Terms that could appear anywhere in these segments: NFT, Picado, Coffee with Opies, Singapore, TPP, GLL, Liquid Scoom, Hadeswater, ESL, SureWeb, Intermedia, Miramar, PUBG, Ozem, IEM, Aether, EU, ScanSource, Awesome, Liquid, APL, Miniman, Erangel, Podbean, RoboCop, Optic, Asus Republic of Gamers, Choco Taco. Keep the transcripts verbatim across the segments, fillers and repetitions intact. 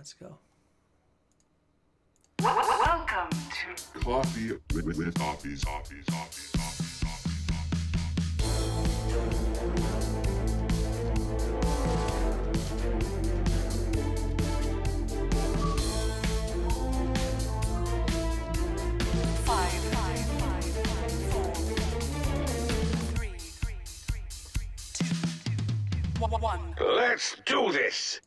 let's go. Welcome to Coffee with Opies, Opies, Opies, Opies, Opies. Five, five, five, five, four, three, three, three, three, two, two, one. Let's do this.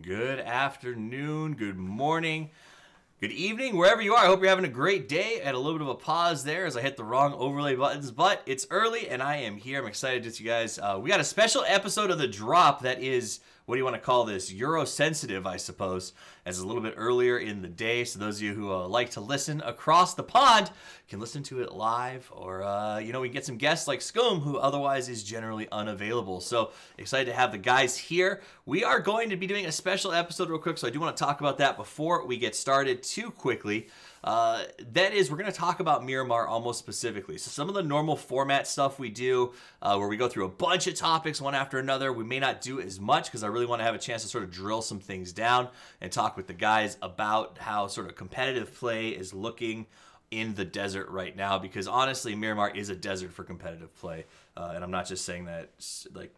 Good afternoon, good morning, good evening, wherever you are. I hope you're having a great day. I had a little bit of a pause there as I hit the wrong overlay buttons, but it's early and I am here. I'm excited to see you guys. Uh, we got a special episode of The Drop that is, what do you want to call this, Euro-sensitive, I suppose, as a little bit earlier in the day. So those of you who uh, like to listen across the pond can listen to it live, or, uh, you know, we can get some guests like Scoom, who otherwise is generally unavailable. So excited to have the guys here. We are going to be doing a special episode real quick, so I do want to talk about that before we get started too quickly. Uh, that is, we're going to talk about Miramar almost specifically. So some of the normal format stuff we do, uh, where we go through a bunch of topics one after another, we may not do as much because I really want to have a chance to sort of drill some things down and talk with the guys about how sort of competitive play is looking in the desert right now, because honestly, Miramar is a desert for competitive play. Uh, and I'm not just saying that, like,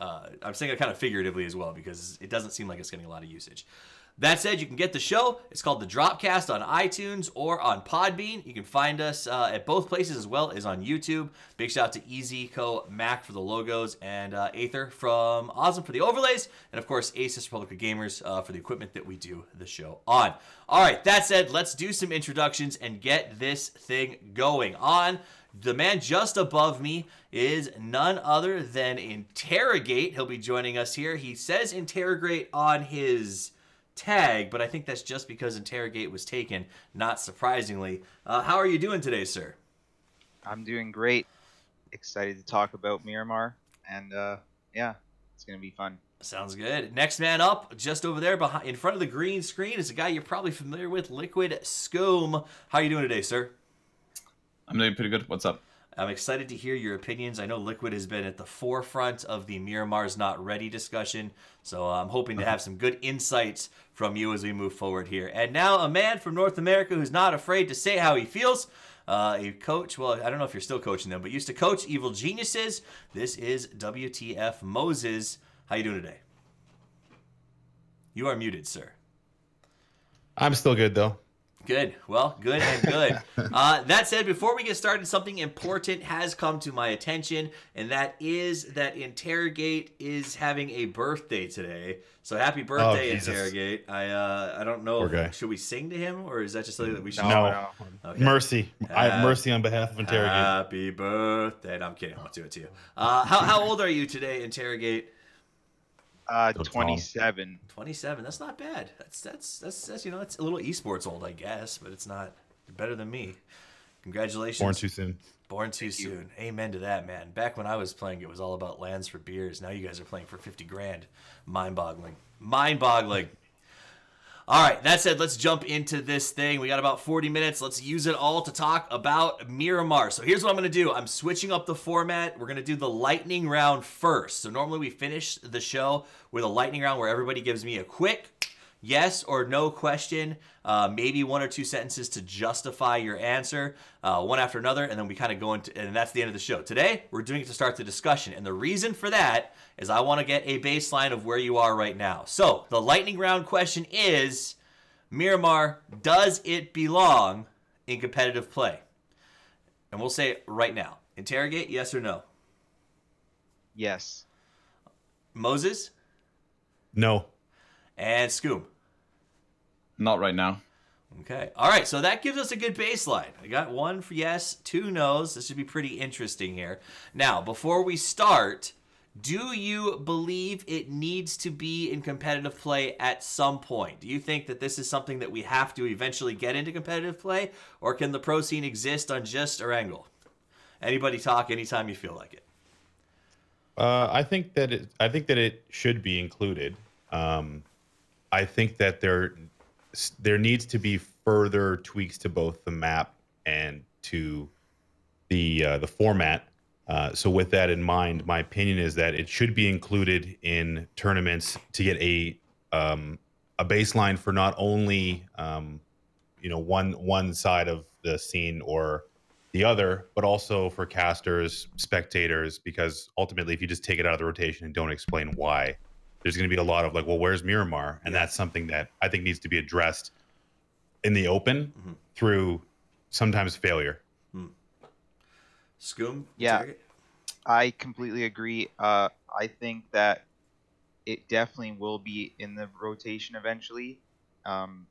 uh, I'm saying it kind of figuratively as well, because it doesn't seem like it's getting a lot of usage. That said, you can get the show. It's called The Dropcast on iTunes or on Podbean. You can find us uh, at both places as well as on YouTube. Big shout out to E Z Co Mac for the logos, and uh, Aether from Awesome for the overlays, and of course Asus Republic of Gamers uh, for the equipment that we do the show on. All right, that said, let's do some introductions and get this thing going on. The man just above me is none other than Interrogate. He'll be joining us here. He says Interrogate on his tag, but I think that's just because Interrogate was taken, not surprisingly. Uh, how are you doing today, sir? I'm doing great. Excited to talk about Miramar, and uh, yeah, it's going to be fun. Sounds good. Next man up, just over there behind, in front of the green screen, is a guy you're probably familiar with, Liquid Scoom. How are you doing today, sir? I'm doing pretty good. What's up? I'm excited to hear your opinions. I know Liquid has been at the forefront of the Miramar's Not Ready discussion, so I'm hoping to have some good insights from you as we move forward here. And now a man from North America who's not afraid to say how he feels. Uh, a coach, well, I don't know if you're still coaching them, but used to coach evil geniuses. This is W T F Moses. How you doing today? You are muted, sir. I'm still good, though. Good. Well, good and good. Uh, that said, before we get started, something important has come to my attention, and that is that Interrogate is having a birthday today. So happy birthday, oh, Interrogate. I uh, I don't know. Okay. If, should we sing to him, or is that just something that we should? No. no. Okay. Mercy. I have mercy on behalf of Interrogate. Happy birthday. No, I'm kidding. I'll do it to you. Uh, how, how old are you today, Interrogate? Uh, twenty-seven. twenty-seven. That's not bad. That's, that's that's that's you know, that's a little esports old, I guess, but it's not. You're better than me. Congratulations. Born too soon. Born too Thank soon. You. Amen to that, man. Back when I was playing, it was all about lands for beers. Now you guys are playing for fifty grand. Mind-boggling. Mind-boggling. All right, that said, let's jump into this thing. We got about forty minutes. Let's use it all to talk about Miramar. So here's what I'm going to do. I'm switching up the format. We're going to do the lightning round first. So normally we finish the show with a lightning round where everybody gives me a quick yes or no question, uh, maybe one or two sentences to justify your answer, uh, one after another, and then we kind of go into, and that's the end of the show. Today, we're doing it to start the discussion, and the reason for that is I want to get a baseline of where you are right now. So the lightning round question is, Miramar, does it belong in competitive play? And we'll say it right now. Interrogate, yes or no? Yes. Moses? No. And Scoop? Not right now. Okay. All right. So that gives us a good baseline. I got one for yes, two no's. This should be pretty interesting here. Now, before we start, do you believe it needs to be in competitive play at some point? Do you think that this is something that we have to eventually get into competitive play, or can the pro scene exist on just Erangel? Anybody talk anytime you feel like it. Uh, I think that it, I think that it should be included. Um, I think that there there needs to be further tweaks to both the map and to the uh, the format Uh, so with that in mind, my opinion is that it should be included in tournaments to get a um, a baseline for not only um, you know one one side of the scene or the other, but also for casters, spectators, because ultimately if you just take it out of the rotation and don't explain why, there's going to be a lot of like, well, where's Miramar? And that's something that I think needs to be addressed in the open mm-hmm. through sometimes failure. Mm. Scoom? Yeah, target? I completely agree. Uh, I think that it definitely will be in the rotation eventually. Um,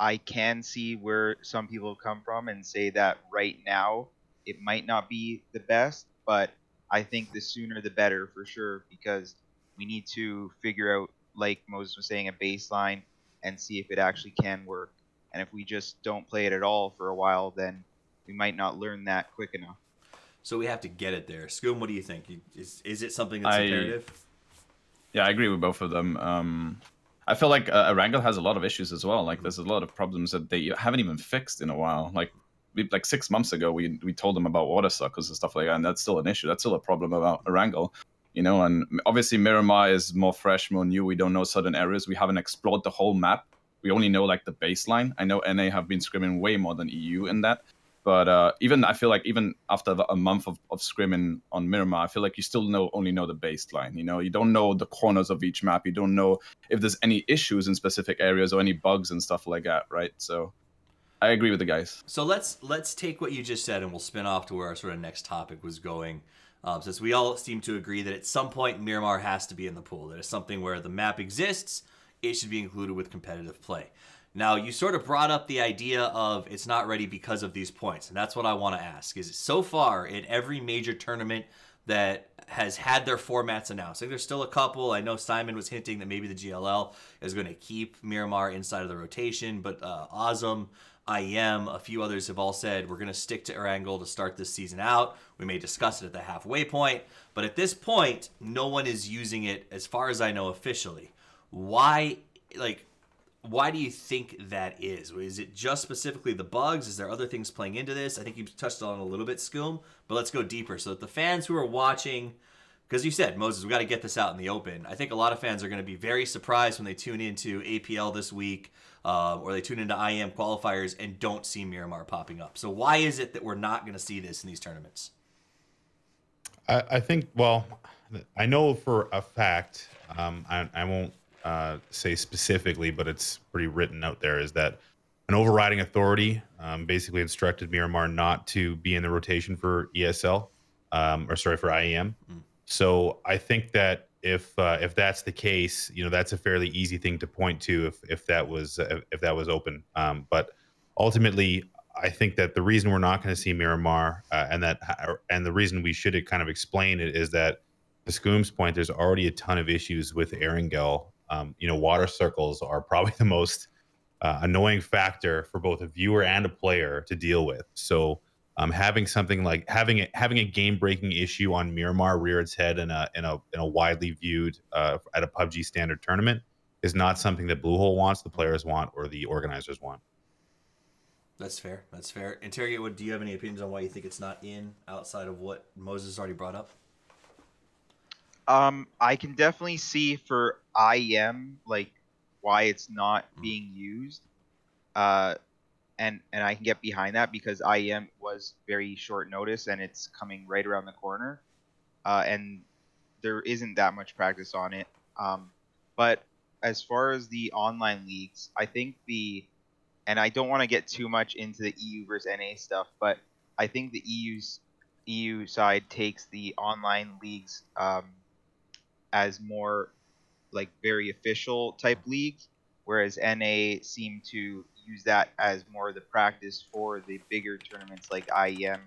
I can see where some people come from and say that right now it might not be the best, but I think the sooner the better for sure, because we need to figure out, like Moses was saying, a baseline and see if it actually can work. And if we just don't play it at all for a while, then we might not learn that quick enough. So we have to get it there. Scoom, what do you think? Is, is it something that's I, imperative? Yeah, I agree with both of them. Um... I feel like uh, Erangel has a lot of issues as well. Like mm-hmm. there's a lot of problems that they haven't even fixed in a while. Like we, like six months ago, we we told them about water suckers and stuff like that, and that's still an issue. That's still a problem about Erangel, you know. And obviously Miramar is more fresh, more new. We don't know certain areas. We haven't explored the whole map. We only know like the baseline. I know N A have been scrimming way more than E U in that. But uh, even I feel like even after a month of, of scrimming on Miramar, I feel like you still know only know the baseline. You know, you don't know the corners of each map. You don't know if there's any issues in specific areas or any bugs and stuff like that, right? So I agree with the guys. So let's let's take what you just said and we'll spin off to where our sort of next topic was going. Um, since we all seem to agree that at some point Miramar has to be in the pool. That is something where the map exists. It should be included with competitive play. Now, you sort of brought up the idea of it's not ready because of these points, and that's what I want to ask. Is so far in every major tournament that has had their formats announced, I think there's still a couple. I know Simon was hinting that maybe the G L L is going to keep Miramar inside of the rotation, but uh, Ozem, I E M, a few others have all said, we're going to stick to Erangel to start this season out. We may discuss it at the halfway point, but at this point, no one is using it, as far as I know, officially. Why, like... Why do you think that is? Is it just specifically the bugs? Is there other things playing into this? I think you touched on it a little bit, Scoom, but let's go deeper. So that the fans who are watching, because you said, Moses, we got to get this out in the open. I think a lot of fans are going to be very surprised when they tune into A P L this week uh, or they tune into I E M qualifiers and don't see Miramar popping up. So why is it that we're not going to see this in these tournaments? I, I think, well, I know for a fact, um, I, I won't, Uh, say specifically, but it's pretty written out there, is that an overriding authority um, basically instructed Miramar not to be in the rotation for E S L, um, or sorry, for I E M. Mm. So I think that if uh, if that's the case, you know, that's a fairly easy thing to point to if if that was uh, if that was open. Um, but ultimately, I think that the reason we're not going to see Miramar uh, and that and the reason we should kind of explain it is that, to Scoom's point, there's already a ton of issues with Erangel. Um, you know, water circles are probably the most uh, annoying factor for both a viewer and a player to deal with. So um, having something like having a, having a game-breaking issue on Miramar rear its head in a in a in a widely viewed uh, at a P U B G standard tournament is not something that Bluehole wants, the players want, or the organizers want. That's fair. That's fair. Interrogate, what do you have any opinions on why you think it's not in outside of what Moses already brought up? Um, I can definitely see for I E M, like, why it's not being used. Uh, and and I can get behind that because I E M was very short notice and it's coming right around the corner. Uh, and there isn't that much practice on it. Um, but as far as the online leagues, I think the... And I don't want to get too much into the E U versus N A stuff, but I think the E U's, E U side takes the online leagues... Um, as more like very official type leagues, whereas N A seem to use that as more of the practice for the bigger tournaments like I E M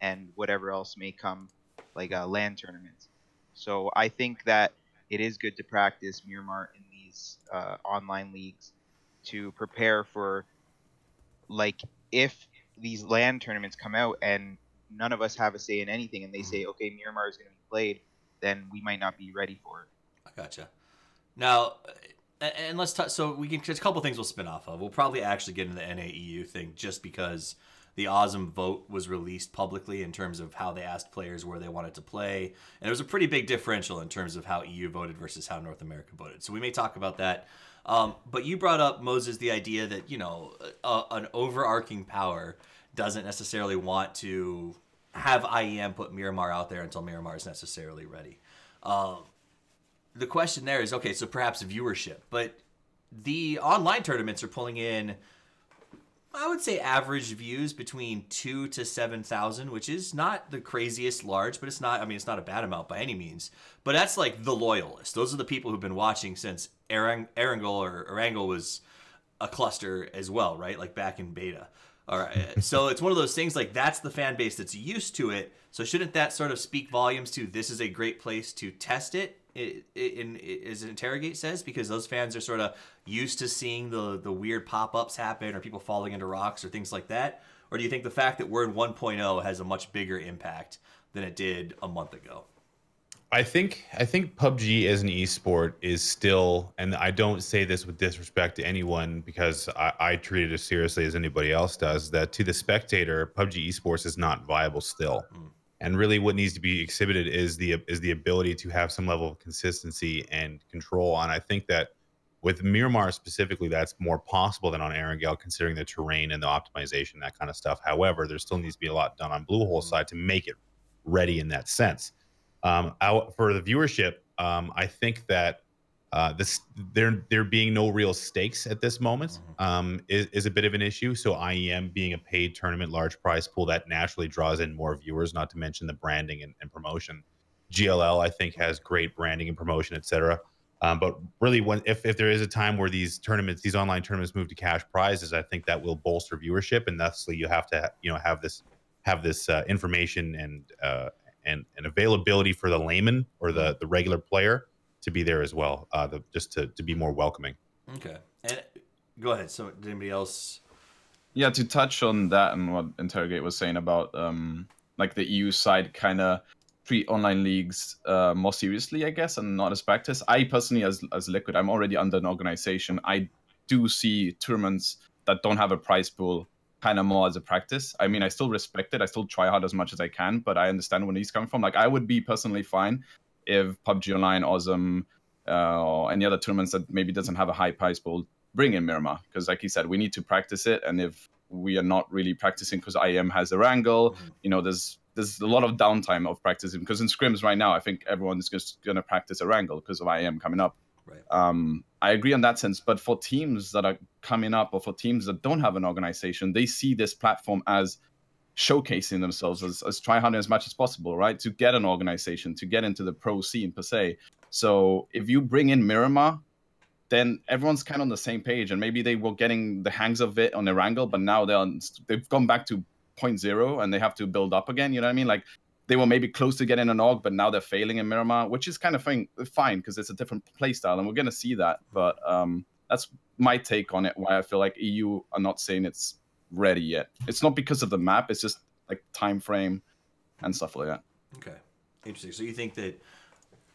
and whatever else may come, like uh, LAN tournaments. So I think that it is good to practice Miramar in these uh, online leagues to prepare for, like, if these LAN tournaments come out and none of us have a say in anything and they say, okay, Miramar is going to be played, then we might not be ready for it. I gotcha. Now, and let's talk, so we can, there's a couple things we'll spin off of. We'll probably actually get into the N A E U thing just because the Ozem vote was released publicly in terms of how they asked players where they wanted to play. And it was a pretty big differential in terms of how E U voted versus how North America voted. So we may talk about that. Um, but you brought up, Moses, the idea that, you know, a, an overarching power doesn't necessarily want to have I E M put Miramar out there until Miramar is necessarily ready. Um, the question there is, okay, so perhaps viewership. But the online tournaments are pulling in, I would say, average views between two to seven thousand, which is not the craziest large, but it's not. I mean, it's not a bad amount by any means. But that's like the loyalists. Those are the people who've been watching since Erang- Erangel or Erangel was a cluster as well, right? Like back in beta. All right. So it's one of those things. Like that's the fan base that's used to it. So shouldn't that sort of speak volumes to this is a great place to test it? It, it, in, it, as Interrogate says, because those fans are sort of used to seeing the, the weird pop-ups happen or people falling into rocks or things like that? Or do you think the fact that we're in one point oh has a much bigger impact than it did a month ago? I think I think P U B G as an esport is still, and I don't say this with disrespect to anyone because I, I treat it as seriously as anybody else does, that to the spectator, P U B G esports is not viable still. Mm. And really what needs to be exhibited is the is the ability to have some level of consistency and control. And I think that with Miramar specifically, that's more possible than on Erangel, considering the terrain and the optimization, that kind of stuff. However, there still needs to be a lot done on Bluehole's side to make it ready in that sense. Um, out for the viewership, um, I think that uh, this there there being no real stakes at this moment um, is, is a bit of an issue. So I E M being a paid tournament, large prize pool, that naturally draws in more viewers, not to mention the branding and, and promotion. G L L, I think, has great branding and promotion, et cetera. Um, but really, when if, if there is a time where these tournaments, these online tournaments move to cash prizes, I think that will bolster viewership. And thusly, you have to you know have this have this uh, information and, uh, and and availability for the layman or the, the regular player to be there as well, uh, the, just to, to be more welcoming. Okay. And go ahead. So did anybody else? Yeah, to touch on that and what Interrogate was saying about um, like the E U side kind of treat online leagues uh, more seriously, I guess, and not as practice. I personally, as as Liquid, I'm already under an organization. I do see tournaments that don't have a prize pool kind of more as a practice. I mean, I still respect it. I still try hard as much as I can, but I understand where these come from. Like, I would be personally fine if P U B G Online, Ozem, uh, or any other tournaments that maybe doesn't have a high prize pool, bring in Miramar. Because like you said, we need to practice it. And if we are not really practicing because I E M has Erangel, mm-hmm. you know, there's there's a lot of downtime of practicing. Because in scrims right now, I think everyone is just going to practice Erangel because of I E M coming up. Right. Um, I agree on that sense. But for teams that are coming up or for teams that don't have an organization, they see this platform as showcasing themselves as, as try hard as much as possible, right? To get an organization, to get into the pro scene per se. So if you bring in Miramar, then everyone's kind of on the same page, and maybe they were getting the hangs of it on Erangel, but now they're on, they've gone back to point zero and they have to build up again. You know what I mean? Like they were maybe close to getting an org, but now they're failing in Miramar, which is kind of fine because it's a different play style, and we're going to see that. But um, that's my take on it, why I feel like E U are not saying it's ready yet. It's not because of the map, it's just like time frame and stuff like that. Okay, interesting. So you think that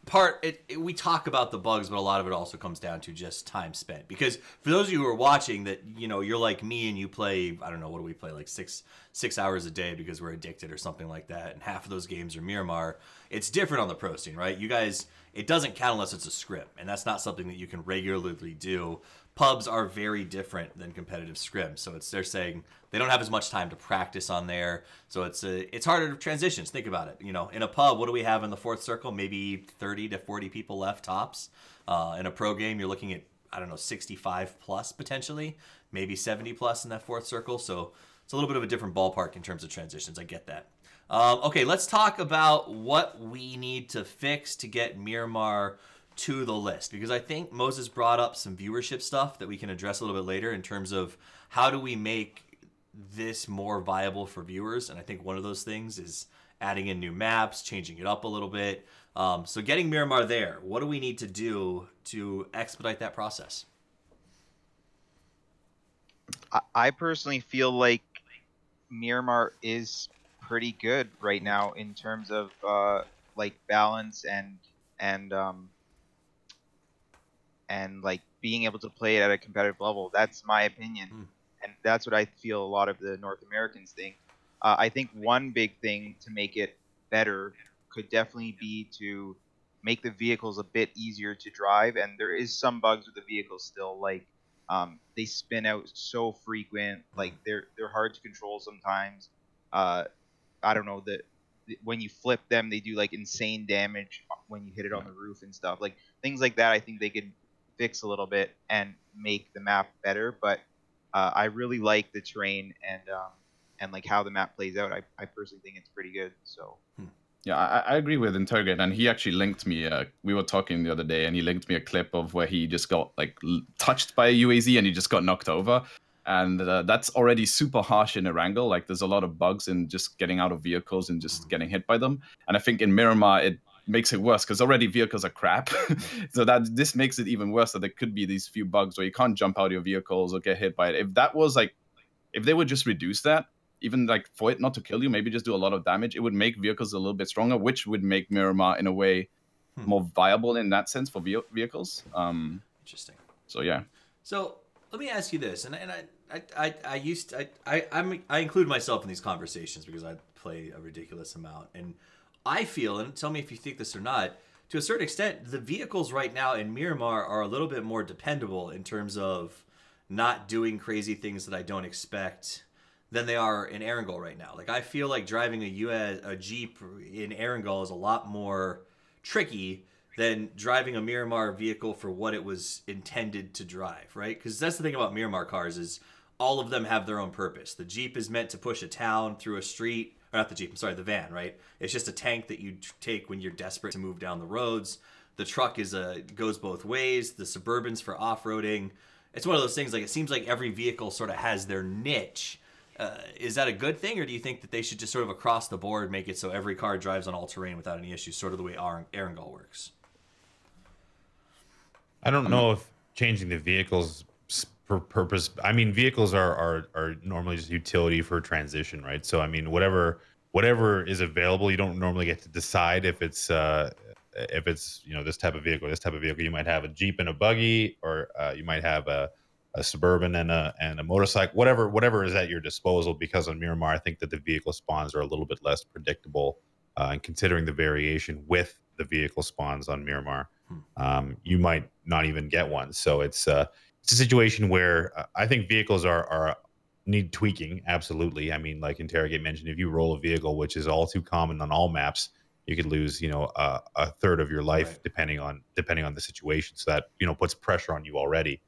part it, it we talk about the bugs, but a lot of it also comes down to just time spent, because for those of you who are watching that, you know, you're like me and you play, I don't know, what do we play, like six six hours a day because we're addicted or something like that, and half of those games are Miramar. It's different on the pro scene, right? You guys, it doesn't count unless it's a scrim, and that's not something that you can regularly do. Pubs are very different than competitive scrims, so it's they're saying they don't have as much time to practice on there, so it's a, it's harder to transitions. Think about it. You know, in a pub, what do we have in the fourth circle? Maybe thirty to forty people left tops. Uh, in a pro game, you're looking at, I don't know, sixty-five plus potentially, maybe seventy plus in that fourth circle. So it's a little bit of a different ballpark in terms of transitions. I get that. Um, okay, let's talk about what we need to fix to get Miramar to the list, because I think Moses brought up some viewership stuff that we can address a little bit later in terms of how do we make this more viable for viewers. And I think one of those things is adding in new maps, changing it up a little bit. Um, so getting Miramar there, what do we need to do to expedite that process? I personally feel like Miramar is pretty good right now in terms of uh, like balance and and um, and like being able to play it at a competitive level. That's my opinion. And that's what I feel a lot of the North Americans think. Uh, I think one big thing to make it better could definitely be to make the vehicles a bit easier to drive. And there is some bugs with the vehicles still, like um, they spin out so frequent, like they're they're hard to control sometimes. Uh, I don't know that when you flip them, they do like insane damage when you hit it on the roof and stuff. Like things like that, I think they could fix a little bit and make the map better. But uh, I really like the terrain and um, and like how the map plays out. I, I personally think it's pretty good. So. Hmm. Yeah, I, I agree with Interrogate, and he actually linked me. Uh, we were talking the other day, and he linked me a clip of where he just got like l- touched by a U A Z, and he just got knocked over. And uh, that's already super harsh in Erangel. Like, there's a lot of bugs in just getting out of vehicles and just getting hit by them. And I think in Miramar, it makes it worse because already vehicles are crap. So that this makes it even worse that there could be these few bugs where you can't jump out of your vehicles or get hit by it. If that was like, if they would just reduce that, even like for it not to kill you, maybe just do a lot of damage, it would make vehicles a little bit stronger, which would make Miramar in a way hmm. more viable in that sense for ve- vehicles. Um, Interesting. So, yeah. So let me ask you this. And, and I, I, I, I used to, I, I, I'm, I include myself in these conversations because I play a ridiculous amount. And I feel, and tell me if you think this or not, to a certain extent, the vehicles right now in Miramar are a little bit more dependable in terms of not doing crazy things that I don't expect than they are in Erangel right now. Like, I feel like driving a U S, a Jeep in Erangel is a lot more tricky than driving a Miramar vehicle for what it was intended to drive, right? Because that's the thing about Miramar cars is all of them have their own purpose. The Jeep is meant to push a town through a street, or not the Jeep, I'm sorry, the van, right? It's just a tank that you take when you're desperate to move down the roads. The truck is a goes both ways. The Suburban's for off-roading. It's one of those things, like, it seems like every vehicle sort of has their niche. Uh, is that a good thing, or do you think that they should just sort of across the board make it so every car drives on all terrain without any issues, sort of the way Erangel works? I don't know if changing the vehicles for purpose. I mean, vehicles are, are are normally just utility for transition, right? So, I mean, whatever whatever is available, you don't normally get to decide if it's uh, if it's you know this type of vehicle, this type of vehicle. You might have a Jeep and a buggy, or uh, you might have a. a Suburban and a and a motorcycle, whatever whatever is at your disposal. Because on Miramar, I think that the vehicle spawns are a little bit less predictable, uh, and considering the variation with the vehicle spawns on Miramar, um, you might not even get one. So it's uh, it's a situation where uh, I think vehicles are are need tweaking, absolutely. I mean, like Interrogate mentioned, if you roll a vehicle, which is all too common on all maps, you could lose, you know, uh, a third of your life, right, depending on depending on the situation. So that, you know, puts pressure on you already.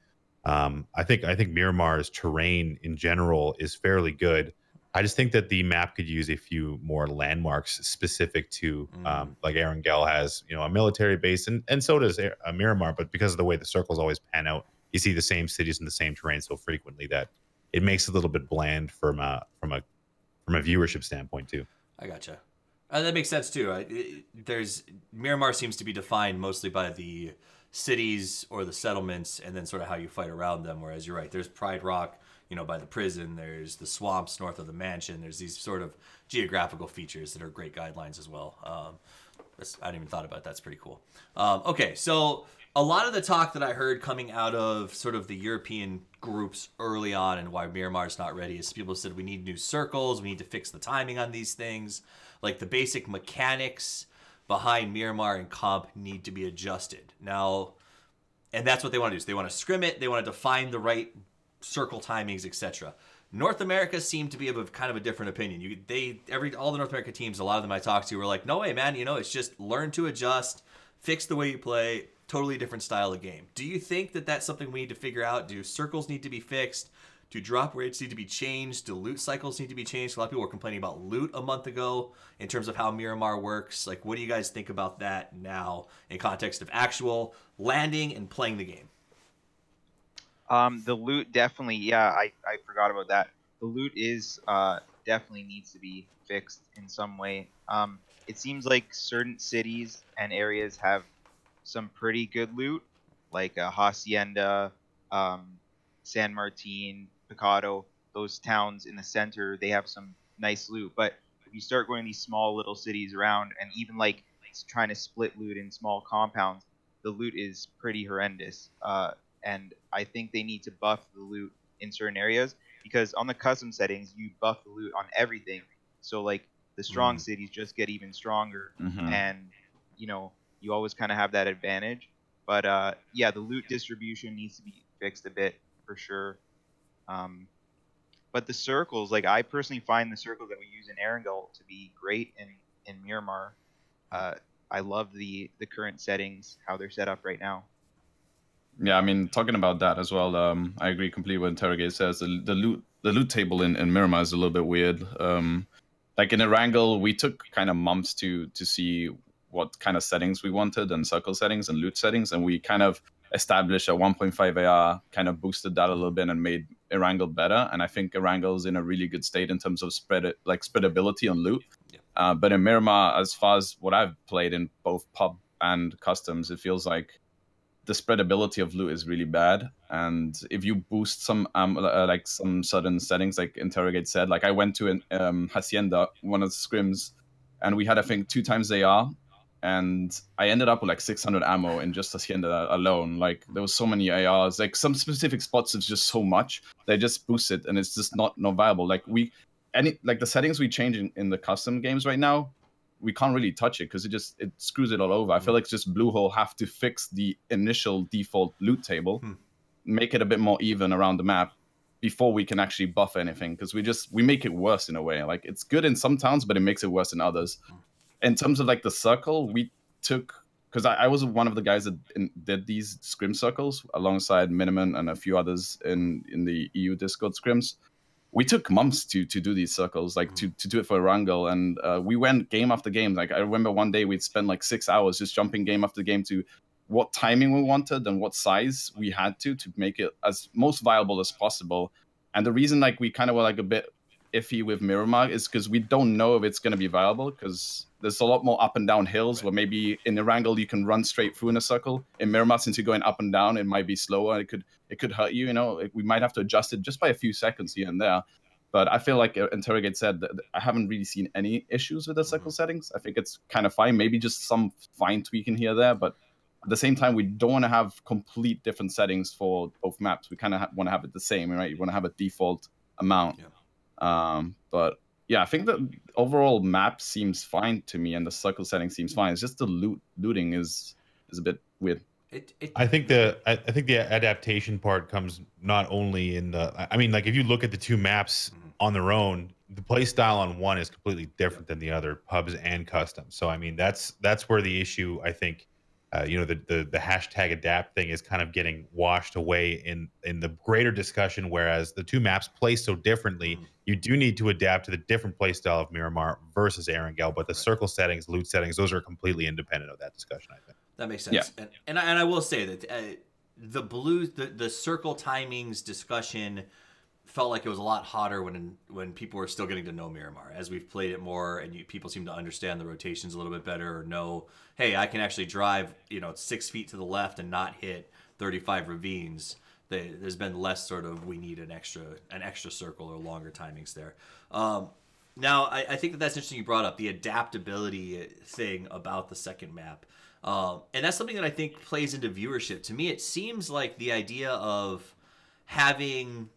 Um, I think I think Miramar's terrain in general is fairly good. I just think that the map could use a few more landmarks specific to, mm. um, like Erangel has, you know, a military base, and, and so does a, a Miramar. But because of the way the circles always pan out, you see the same cities and the same terrain so frequently that it makes it a little bit bland from a from a from a viewership standpoint too. I gotcha. Uh, that makes sense too. I, it, there's Miramar seems to be defined mostly by the cities or the settlements, and then sort of how you fight around them. Whereas you're right, there's Pride Rock, you know, by the prison, there's the swamps north of the mansion, there's these sort of geographical features that are great guidelines as well. Um, that's, I hadn't even thought about that. That's pretty cool. Um, okay, so a lot of the talk that I heard coming out of sort of the European groups early on and why Miramar's not ready is people said we need new circles, we need to fix the timing on these things, like the basic mechanics behind Miramar and comp need to be adjusted now, and that's what they want to do. So they want to scrim it, they want to define the right circle timings, et cetera. North America seemed to be of kind of a different opinion. You, they, every all the North America teams, a lot of them I talked to were like, "No way, man! You know, it's just learn to adjust, fix the way you play, totally different style of game." Do you think that that's something we need to figure out? Do circles need to be fixed? Do drop rates need to be changed? Do loot cycles need to be changed? A lot of people were complaining about loot a month ago in terms of how Miramar works. Like, what do you guys think about that now in context of actual landing and playing the game? Um, the loot definitely, yeah, I, I forgot about that. The loot is uh, definitely needs to be fixed in some way. Um, it seems like certain cities and areas have some pretty good loot, like uh, Hacienda, um, San Martin, Picado, those towns in the center, they have some nice loot. But if you start going to these small little cities around, and even like trying to split loot in small compounds, the loot is pretty horrendous. Uh, and I think they need to buff the loot in certain areas. because on the custom settings you buff the loot on everything. So like the strong mm-hmm. cities just get even stronger, mm-hmm. and you know you always kind of have that advantage. But uh, yeah, the loot distribution needs to be fixed a bit for sure. Um, but the circles, like I personally find the circles that we use in Erangel to be great in in Miramar. Uh, I love the the current settings, how they're set up right now. Yeah, I mean, talking about that as well, um, I agree completely with what Interrogate says. The, the loot the loot table in, in Miramar is a little bit weird. Um, like in Erangel, we took kind of months to to see what kind of settings we wanted, and circle settings and loot settings, and we kind of established a one point five A R, kind of boosted that a little bit and made Erangel better. And I think Erangel's in a really good state in terms of spread, like spreadability on loot. Yeah. Uh, but in Miramar, as far as what I've played in both pub and customs, it feels like the spreadability of loot is really bad. And if you boost some um, uh, like some certain settings, like Interrogate said, like I went to an um, Hacienda, one of the scrims, and we had, I think, two times A R. And I ended up with like six hundred ammo in just Hacienda alone. Like there was so many A Rs, like some specific spots, it's just so much. They just boost it and it's just not, not viable. Like we, any, like the settings we change in, in the custom games right now, we can't really touch it because it just, it screws it all over. I feel like just Bluehole have to fix the initial default loot table, hmm. make it a bit more even around the map before we can actually buff anything. Cause we just, we make it worse in a way. Like it's good in some towns, but it makes it worse in others. In terms of like the circle, we took, because I, I was one of the guys that in, did these scrim circles alongside Miniman and a few others in, in the E U Discord scrims. We took months to to do these circles, like to, to do it for Erangel. And uh, we went game after game. Like I remember one day we'd spend like six hours just jumping game after game to what timing we wanted and what size we had to to make it as most viable as possible. And the reason like we kind of were like a bit iffy with Miramar is because we don't know if it's going to be viable, because there's a lot more up and down hills, right, where maybe in Erangel you can run straight through in a circle. In Miramar, since you're going up and down, it might be slower. It could it could hurt you. You know, we might have to adjust it just by a few seconds here and there. But I feel like Interrogate said that I haven't really seen any issues with the circle mm-hmm. settings. I think it's kind of fine. Maybe just some fine tweaking here and there. But at the same time, we don't want to have complete different settings for both maps. We kind of ha- want to have it the same, right? You want to have a default amount. Yeah. Um, but yeah, I think the overall map seems fine to me, and the circle setting seems fine. It's just the loot looting is is a bit weird. It, it, I think the I think the adaptation part comes not only in the. I mean, like if you look at the two maps on their own, the play style on one is completely different than the other, pubs and custom. So I mean, that's that's where the issue, I think, uh, you know, the, the the hashtag adapt thing is kind of getting washed away in in the greater discussion. Whereas the two maps play so differently. Mm-hmm. You do need to adapt to the different play style of Miramar versus Erangel, but the circle settings, loot settings, those are completely independent of that discussion, I think. That makes sense. Yeah. And, and, I, and I will say that uh, the blue, the, the circle timings discussion felt like it was a lot hotter when when people were still getting to know Miramar. As we've played it more and you, people seem to understand the rotations a little bit better, or know, hey, I can actually drive, you know, six feet to the left and not hit thirty-five ravines. They, there's been less sort of we need an extra an extra circle or longer timings there. Um, now, I, I think that that's interesting you brought up, the adaptability thing about the second map. Um, and that's something that I think plays into viewership. To me, it seems like the idea of having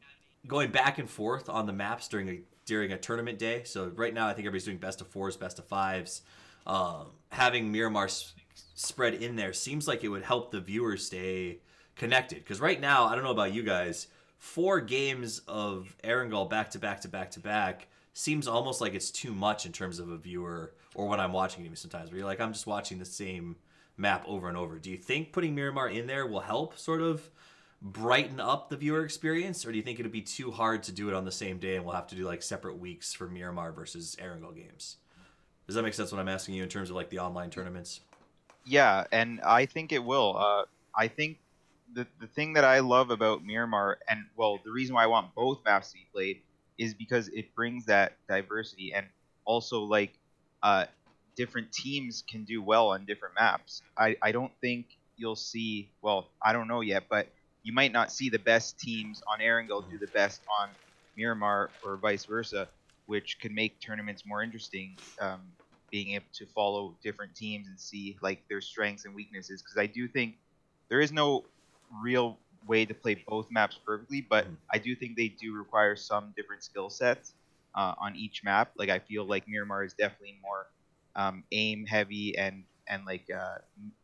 going back and forth on the maps during a, during a tournament day. So right now, I think everybody's doing best of fours, best of fives. Um, having Miramar s- spread in there seems like it would help the viewers stay connected, because right now, I don't know about you guys, four games of Erangel back to back to back to back seems almost like it's too much in terms of a viewer, or when I'm watching it sometimes, where you're like, I'm just watching the same map over and over. Do you think putting Miramar in there will help sort of brighten up the viewer experience, or do you think it'd be too hard to do it on the same day and we'll have to do like separate weeks for Miramar versus Erangel games? Does that make sense what I'm asking you in terms of like the online tournaments? Yeah, and I think it will. Uh, I think The the thing that I love about Miramar, and well, the reason why I want both maps to be played is because it brings that diversity, and also like uh, different teams can do well on different maps. I, I don't think you'll see, well, I don't know yet, but you might not see the best teams on Erangel do the best on Miramar, or vice versa, which can make tournaments more interesting, um, being able to follow different teams and see like their strengths and weaknesses, because I do think there is no real way to play both maps perfectly, but I do think they do require some different skill sets uh, on each map. Like, I feel like Miramar is definitely more um, aim heavy and and like uh,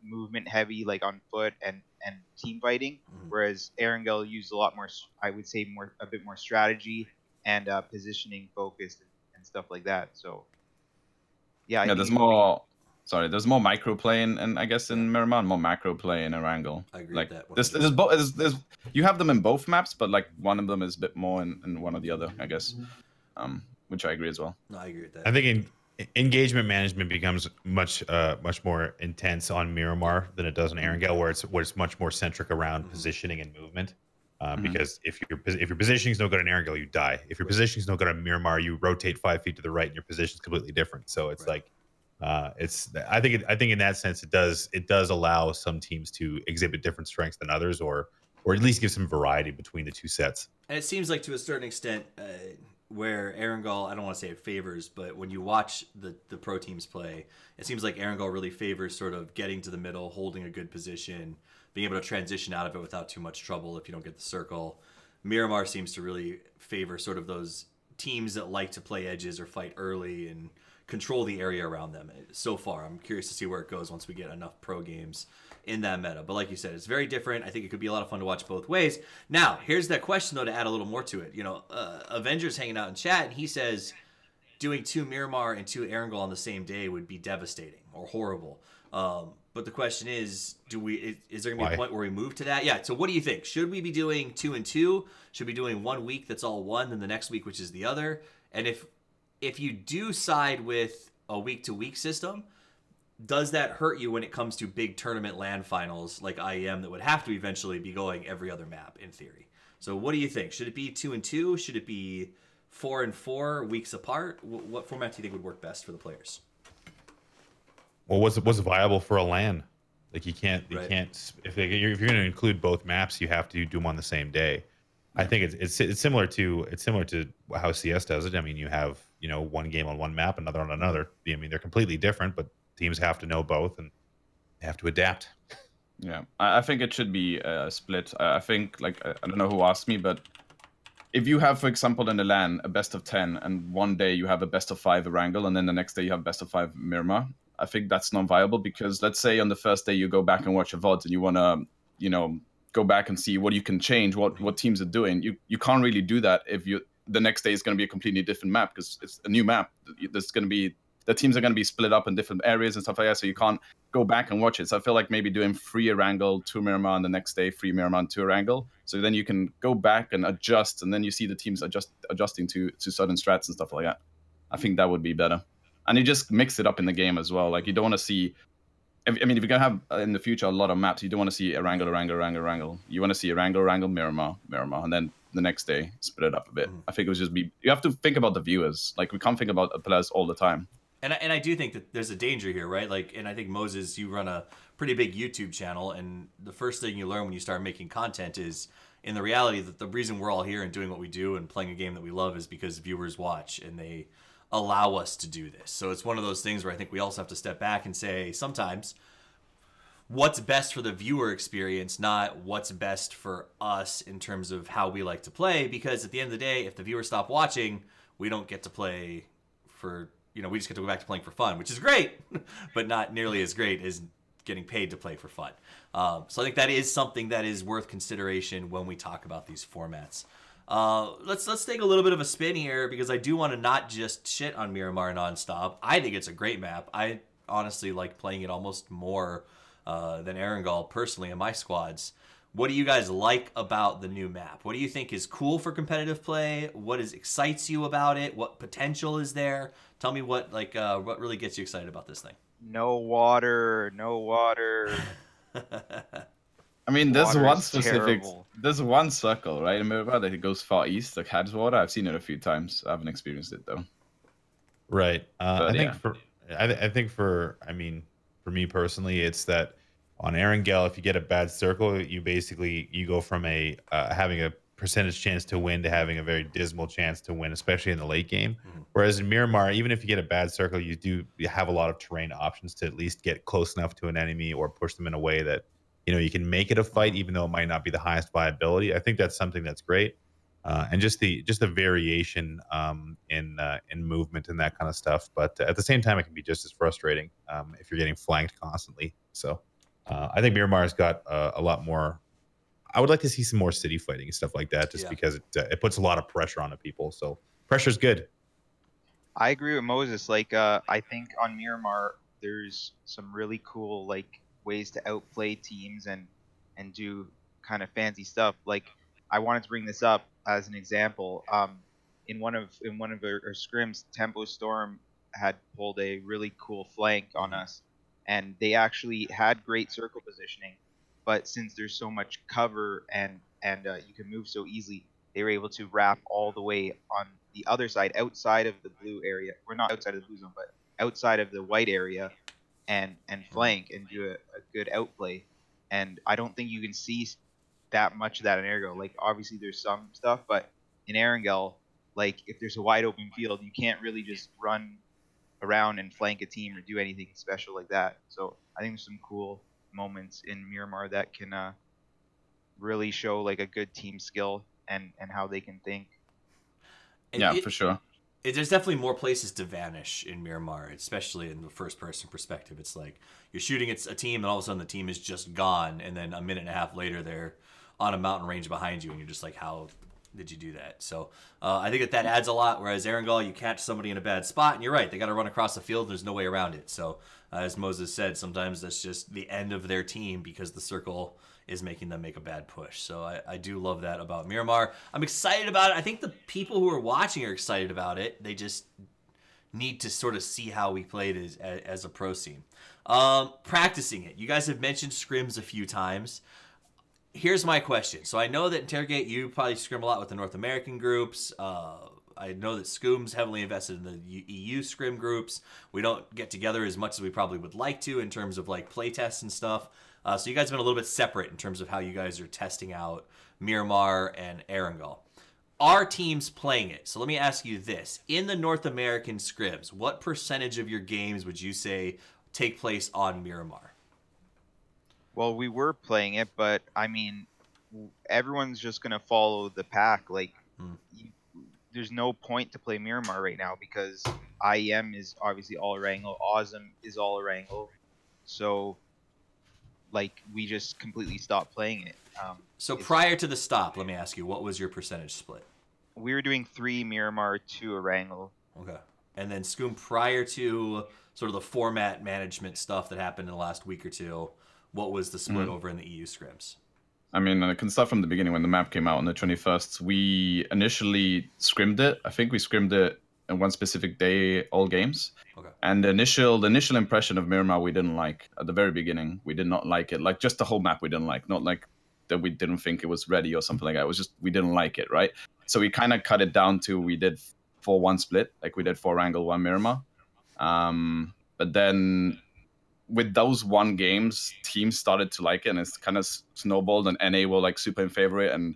movement heavy, like on foot and and team fighting, mm-hmm. whereas Erangel used a lot more, I would say, more a bit more strategy and uh, positioning focused and stuff like that. So yeah, I yeah, there's more. Sorry, there's more micro play in, and I guess in Miramar, more macro play in Erangel. I agree like, with that. There's, there's, bo- there's, there's, you have them in both maps, but like one of them is a bit more in, in one or the other, I guess, um, which I agree as well. No, I agree with that. I think in, engagement management becomes much uh, much more intense on Miramar than it does in Erangel, where it's where it's much more centric around mm-hmm. positioning and movement. Uh, mm-hmm. Because if your if your positioning is no good on Erangel, you die. If your right. positioning is no good on Miramar, you rotate five feet to the right, and your position is completely different. So it's right. like. Uh, it's. I think. It, I think in that sense, it does. It does allow some teams to exhibit different strengths than others, or, or at least give some variety between the two sets. And it seems like to a certain extent, uh, where Erangel, I don't want to say it favors, but when you watch the, the pro teams play, it seems like Erangel really favors sort of getting to the middle, holding a good position, being able to transition out of it without too much trouble if you don't get the circle. Miramar seems to really favor sort of those teams that like to play edges or fight early and control the area around them. So far, I'm curious to see where it goes once we get enough pro games in that meta. But like you said, it's very different. I think it could be a lot of fun to watch both ways. Now, here's that question, though, to add a little more to it. You know, uh, Avengers hanging out in chat, and he says doing two Miramar and two Erangel on the same day would be devastating or horrible. Um, but the question is, do we? Is, is there going to be a point where we move to that? Yeah, so what do you think? Should we be doing two and two? Should we be doing one week that's all one, then the next week, which is the other? And if... If you do side with a week-to-week system, does that hurt you when it comes to big tournament LAN finals like I E M that would have to eventually be going every other map in theory? So what do you think? Should it be two and two? Should it be four and four weeks apart? What format do you think would work best for the players? Well, what's what's viable for a LAN? Like you can't you right. can't if, they, if you're going to include both maps, you have to do them on the same day. I think it's, it's it's similar to it's similar to how C S does it. I mean, you have you know one game on one map, another on another. I mean, they're completely different, but teams have to know both and they have to adapt. Yeah, I think it should be uh, split. I think like I don't know who asked me, but if you have, for example, in the LAN a best of ten, and one day you have a best of five Erangel, and then the next day you have best of five Miramar, I think that's non-viable because let's say on the first day you go back and watch a V O D and you want to you know. go back and see what you can change, what what teams are doing. You you can't really do that if you the next day is going to be a completely different map because it's a new map. There's going to be the teams are going to be split up in different areas and stuff like that. So you can't go back and watch it. So I feel like maybe doing three Erangel, two Miramar, and the next day three Miramar, two Erangel. So then you can go back and adjust, and then you see the teams adjust adjusting to to certain strats and stuff like that. I think that would be better, and you just mix it up in the game as well. Like you don't want to see. I mean, if you're going to have in the future a lot of maps, you don't want to see Erangel, Erangel, Erangel, Erangel. You want to see Erangel, Erangel, Miramar, Miramar, and then the next day split it up a bit. Mm-hmm. I think it was just be. You have to think about the viewers. Like we can't think about the players all the time. And I, and I do think that there's a danger here, right? Like, and I think Moses, you run a pretty big YouTube channel, and the first thing you learn when you start making content is in the reality that the reason we're all here and doing what we do and playing a game that we love is because viewers watch and they allow us to do this. So it's one of those things where I think we also have to step back and say sometimes what's best for the viewer experience, not what's best for us in terms of how we like to play, because at the end of the day, if the viewers stop watching, we don't get to play for, you know, we just get to go back to playing for fun, which is great, but not nearly as great as getting paid to play for fun. Um, so I think that is something that is worth consideration when we talk about these formats. Uh, let's let's take a little bit of a spin here because I do want to not just shit on Miramar nonstop. I think it's a great map. I honestly like playing it almost more uh, than Erangel personally in my squads. What do you guys like about the new map? What do you think is cool for competitive play? What is excites you about it? What potential is there? Tell me what like uh, what really gets you excited about this thing. No water, no water. I mean, there's water one specific, terrible. There's one circle, right? In Miramar that it goes far east, like Hadeswater. I've seen it a few times. I haven't experienced it though. Right. Uh, but, I yeah. think for, I, th- I think for, I mean, for me personally, it's that on Erangel, if you get a bad circle, you basically you go from a uh, having a percentage chance to win to having a very dismal chance to win, especially in the late game. Mm-hmm. Whereas in Miramar, even if you get a bad circle, you do you have a lot of terrain options to at least get close enough to an enemy or push them in a way that You know, you can make it a fight, even though it might not be the highest viability. I think that's something that's great. Uh, and just the just the variation um, in uh, in movement and that kind of stuff. But uh, at the same time, it can be just as frustrating um, if you're getting flanked constantly. So uh, I think Miramar's got uh, a lot more. I would like to see some more city fighting and stuff like that, just yeah. because it, uh, it puts a lot of pressure on the people. So pressure's good. I agree with Moses. Like uh, I think on Miramar, there's some really cool like ways to outplay teams and and do kind of fancy stuff. Like I wanted to bring this up as an example. Um, in one of in one of our, our scrims, Tempo Storm had pulled a really cool flank on us, and they actually had great circle positioning. But since there's so much cover and and uh, you can move so easily, they were able to wrap all the way on the other side, outside of the blue area. We're not outside of the blue zone, but outside of the white area, and and flank and do a, a good outplay. And I don't think you can see that much of that in Erangel. Like obviously there's some stuff, but in Erangel, like if there's a wide open field, you can't really just run around and flank a team or do anything special like that. So I think there's some cool moments in Miramar that can uh, really show like a good team skill and, and how they can think. And yeah, it, for sure. It, there's definitely more places to vanish in Miramar, especially in the first-person perspective. It's like you're shooting at a team, and all of a sudden the team is just gone, and then a minute and a half later they're on a mountain range behind you, and you're just like, how did you do that? So uh, I think that that adds a lot, whereas Erangel, you catch somebody in a bad spot, and you're right, they got to run across the field, and there's no way around it. So uh, as Moses said, sometimes that's just the end of their team because the circle is making them make a bad push. So I, I do love that about Miramar. I'm excited about it. I think the people who are watching are excited about it. They just need to sort of see how we played as, as a pro scene. Um, practicing it. You guys have mentioned scrims a few times. Here's my question. So I know that Interrogate, you probably scrim a lot with the North American groups. Uh, I know that Scoom's heavily invested in the E U scrim groups. We don't get together as much as we probably would like to in terms of like play tests and stuff. Uh, so you guys have been a little bit separate in terms of how you guys are testing out Miramar and Erangel. Our team's playing it. So let me ask you this. In the North American scrims, what percentage of your games would you say take place on Miramar? Well, we were playing it, but I mean, everyone's just going to follow the pack. Like, mm. you, there's no point to play Miramar right now because I E M is obviously all Erangel. Ozem is all Erangel. So, like, we just completely stopped playing it. Um, so prior to the stop, let me ask you, what was your percentage split? We were doing three Miramar, two Erangel. Okay. And then Scoom, prior to sort of the format management stuff that happened in the last week or two, what was the split mm-hmm. over in the E U scrims? I mean, I can start from the beginning. When the map came out on the twenty-first, we initially scrimmed it. I think we scrimmed it in one specific day, all games. Okay. And the initial, the initial impression of Miramar, we didn't like. At the very beginning, we did not like it. Like, just the whole map we didn't like. Not like that we didn't think it was ready or something like that. It was just we didn't like it, right? So we kind of cut it down to we did four one split. Like, we did four Erangel, one Miramar. Um, but then with those one games, teams started to like it, and it's kind of snowballed, and N A were like super in favor of it, and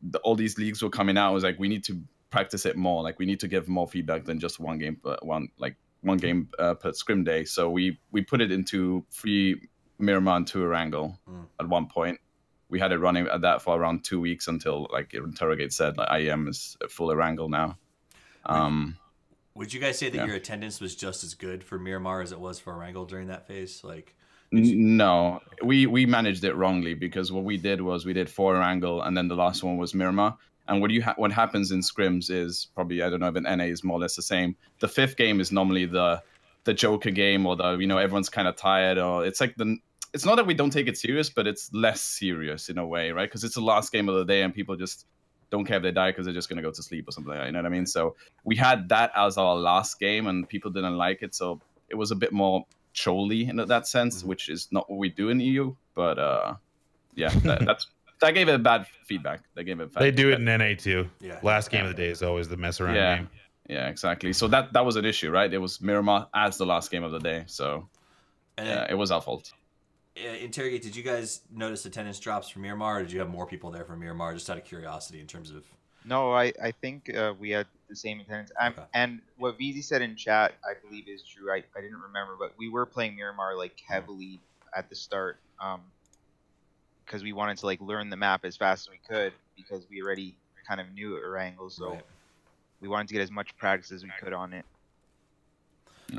the, all these leagues were coming out. It was like, we need to practice it more. Like, we need to give more feedback than just one game, per, one like one game uh, per scrim day. So we we put it into three Miramar and two Erangel mm. at one point. We had it running at that for around two weeks until, like Interrogate said, like I E M is full Erangel now. Um, Would you guys say that yeah. your attendance was just as good for Miramar as it was for Erangel during that phase? Like, you... No, we we managed it wrongly, because what we did was we did four Erangel and then the last one was Miramar. And what you ha- what happens in scrims is probably, I don't know if an N A is more or less the same. The fifth game is normally the the joker game, or the, you know, everyone's kind of tired, or it's like the it's not that we don't take it serious, but it's less serious in a way, right? Because it's the last game of the day and people just don't care if they die because they're just going to go to sleep or something like that, you know what I mean? So we had that as our last game, and people didn't like it, so it was a bit more trolly in that sense, mm-hmm. which is not what we do in E U, but uh, yeah, that, that's, that gave it bad feedback. That gave it bad They feedback. Do it in N A too. Yeah. Last game yeah. of the day is always the mess around yeah. game. Yeah, exactly. So that, that was an issue, right? It was Miramar as the last game of the day, so and yeah, it was our fault. Interrogate, did you guys notice attendance drops from Miramar, or did you have more people there from Miramar, just out of curiosity in terms of... No, I, I think uh, we had the same attendance. Okay. And what V Z said in chat, I believe is true. I, I didn't remember, but we were playing Miramar like heavily at the start. Um, because we wanted to like learn the map as fast as we could because we already kind of knew Erangel, so right. we wanted to get as much practice as we could on it.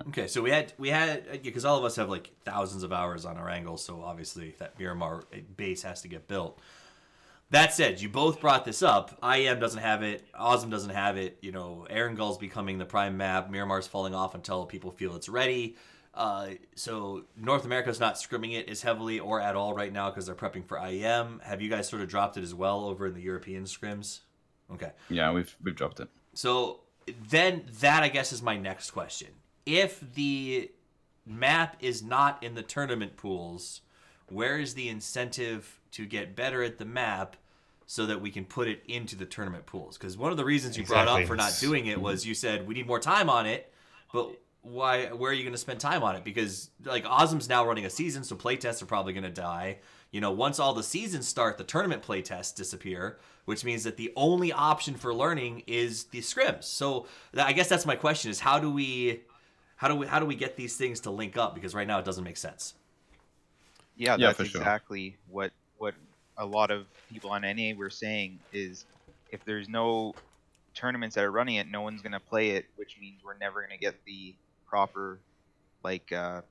Okay, so we had we had because all of us have like thousands of hours on Erangel, so obviously that Miramar base has to get built. That said, you both brought this up. I E M doesn't have it. Ozem doesn't have it. You know, Erangel's becoming the prime map. Miramar's falling off until people feel it's ready. Uh, so North America's not scrimming it as heavily or at all right now because they're prepping for I E M. Have you guys sort of dropped it as well over in the European scrims? Okay. Yeah, we've we've dropped it. So then that, I guess, is my next question. If the map is not in the tournament pools, where is the incentive to get better at the map so that we can put it into the tournament pools? Because one of the reasons you exactly. brought up for not doing it was you said we need more time on it, but why? Where are you going to spend time on it? Because like Ozem's now running a season, so playtests are probably going to die. You know, once all the seasons start, the tournament playtests disappear, which means that the only option for learning is the scrims. So I guess that's my question: is how do we, how do we, how do we get these things to link up? Because right now it doesn't make sense. Yeah, that's yeah, exactly sure. what what a lot of people on N A were saying is if there's no tournaments that are running it, no one's going to play it, which means we're never going to get the proper like uh,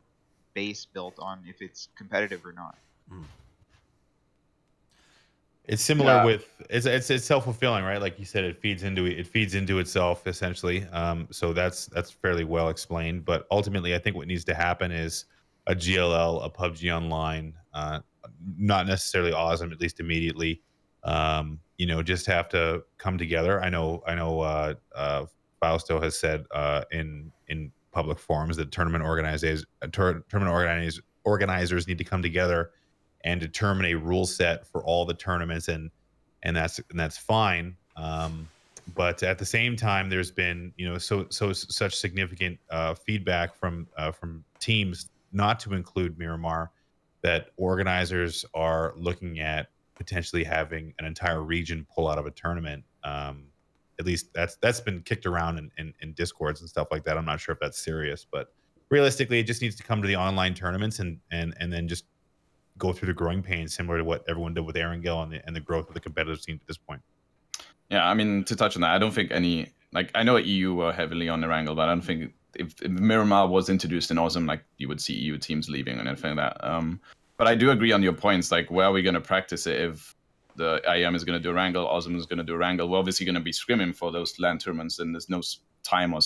base built on if it's competitive or not. It's similar yeah. with it's it's it's self-fulfilling, right? Like you said, it feeds into it feeds into itself essentially. Um, so that's that's fairly well explained. But ultimately, I think what needs to happen is a G L L, a P U B G Online, uh, not necessarily awesome, at least immediately, um, you know, just have to come together. I know, I know uh, uh, Fausto has said uh, in in public forums that tournament organizers, tur- tournament organizers, organizers need to come together and determine a rule set for all the tournaments, and and that's and that's fine. Um, but at the same time, there's been you know so so such significant uh, feedback from uh, from teams not to include Miramar, that organizers are looking at potentially having an entire region pull out of a tournament. Um, at least that's that's been kicked around in, in, in discords and stuff like that. I'm not sure if that's serious, but realistically, it just needs to come to the online tournaments and and and then just go through the growing pains, similar to what everyone did with Erangel and the, and the growth of the competitive scene to this point. Yeah, I mean, to touch on that, I don't think any, like, I know E U were heavily on Erangel, but I don't think if, if Miramar was introduced in Awesome, like you would see E U teams leaving and everything like that. Um, but I do agree on your points. Like, where are we going to practice it if the I E M is going to do Erangel, Awesome is going to do Erangel? We're obviously going to be scrimming for those LAN tournaments, and there's no time or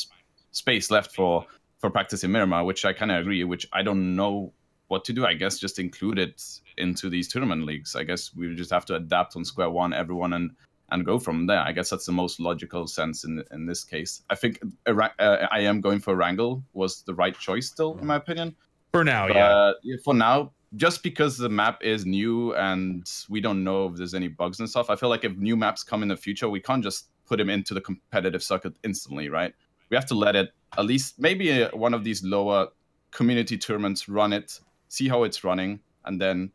space left for, for practicing Miramar, which I kind of agree, which I don't know what to do. I guess just include it into these tournament leagues. I guess we just have to adapt on square one, everyone, and and go from there. I guess that's the most logical sense in in this case. I think Ara- uh, I am going for Erangel was the right choice still, in my opinion. For now, but, yeah. yeah. For now, just because the map is new and we don't know if there's any bugs and stuff, I feel like if new maps come in the future, we can't just put them into the competitive circuit instantly, right? We have to let it, at least maybe one of these lower community tournaments run it, see how it's running, and then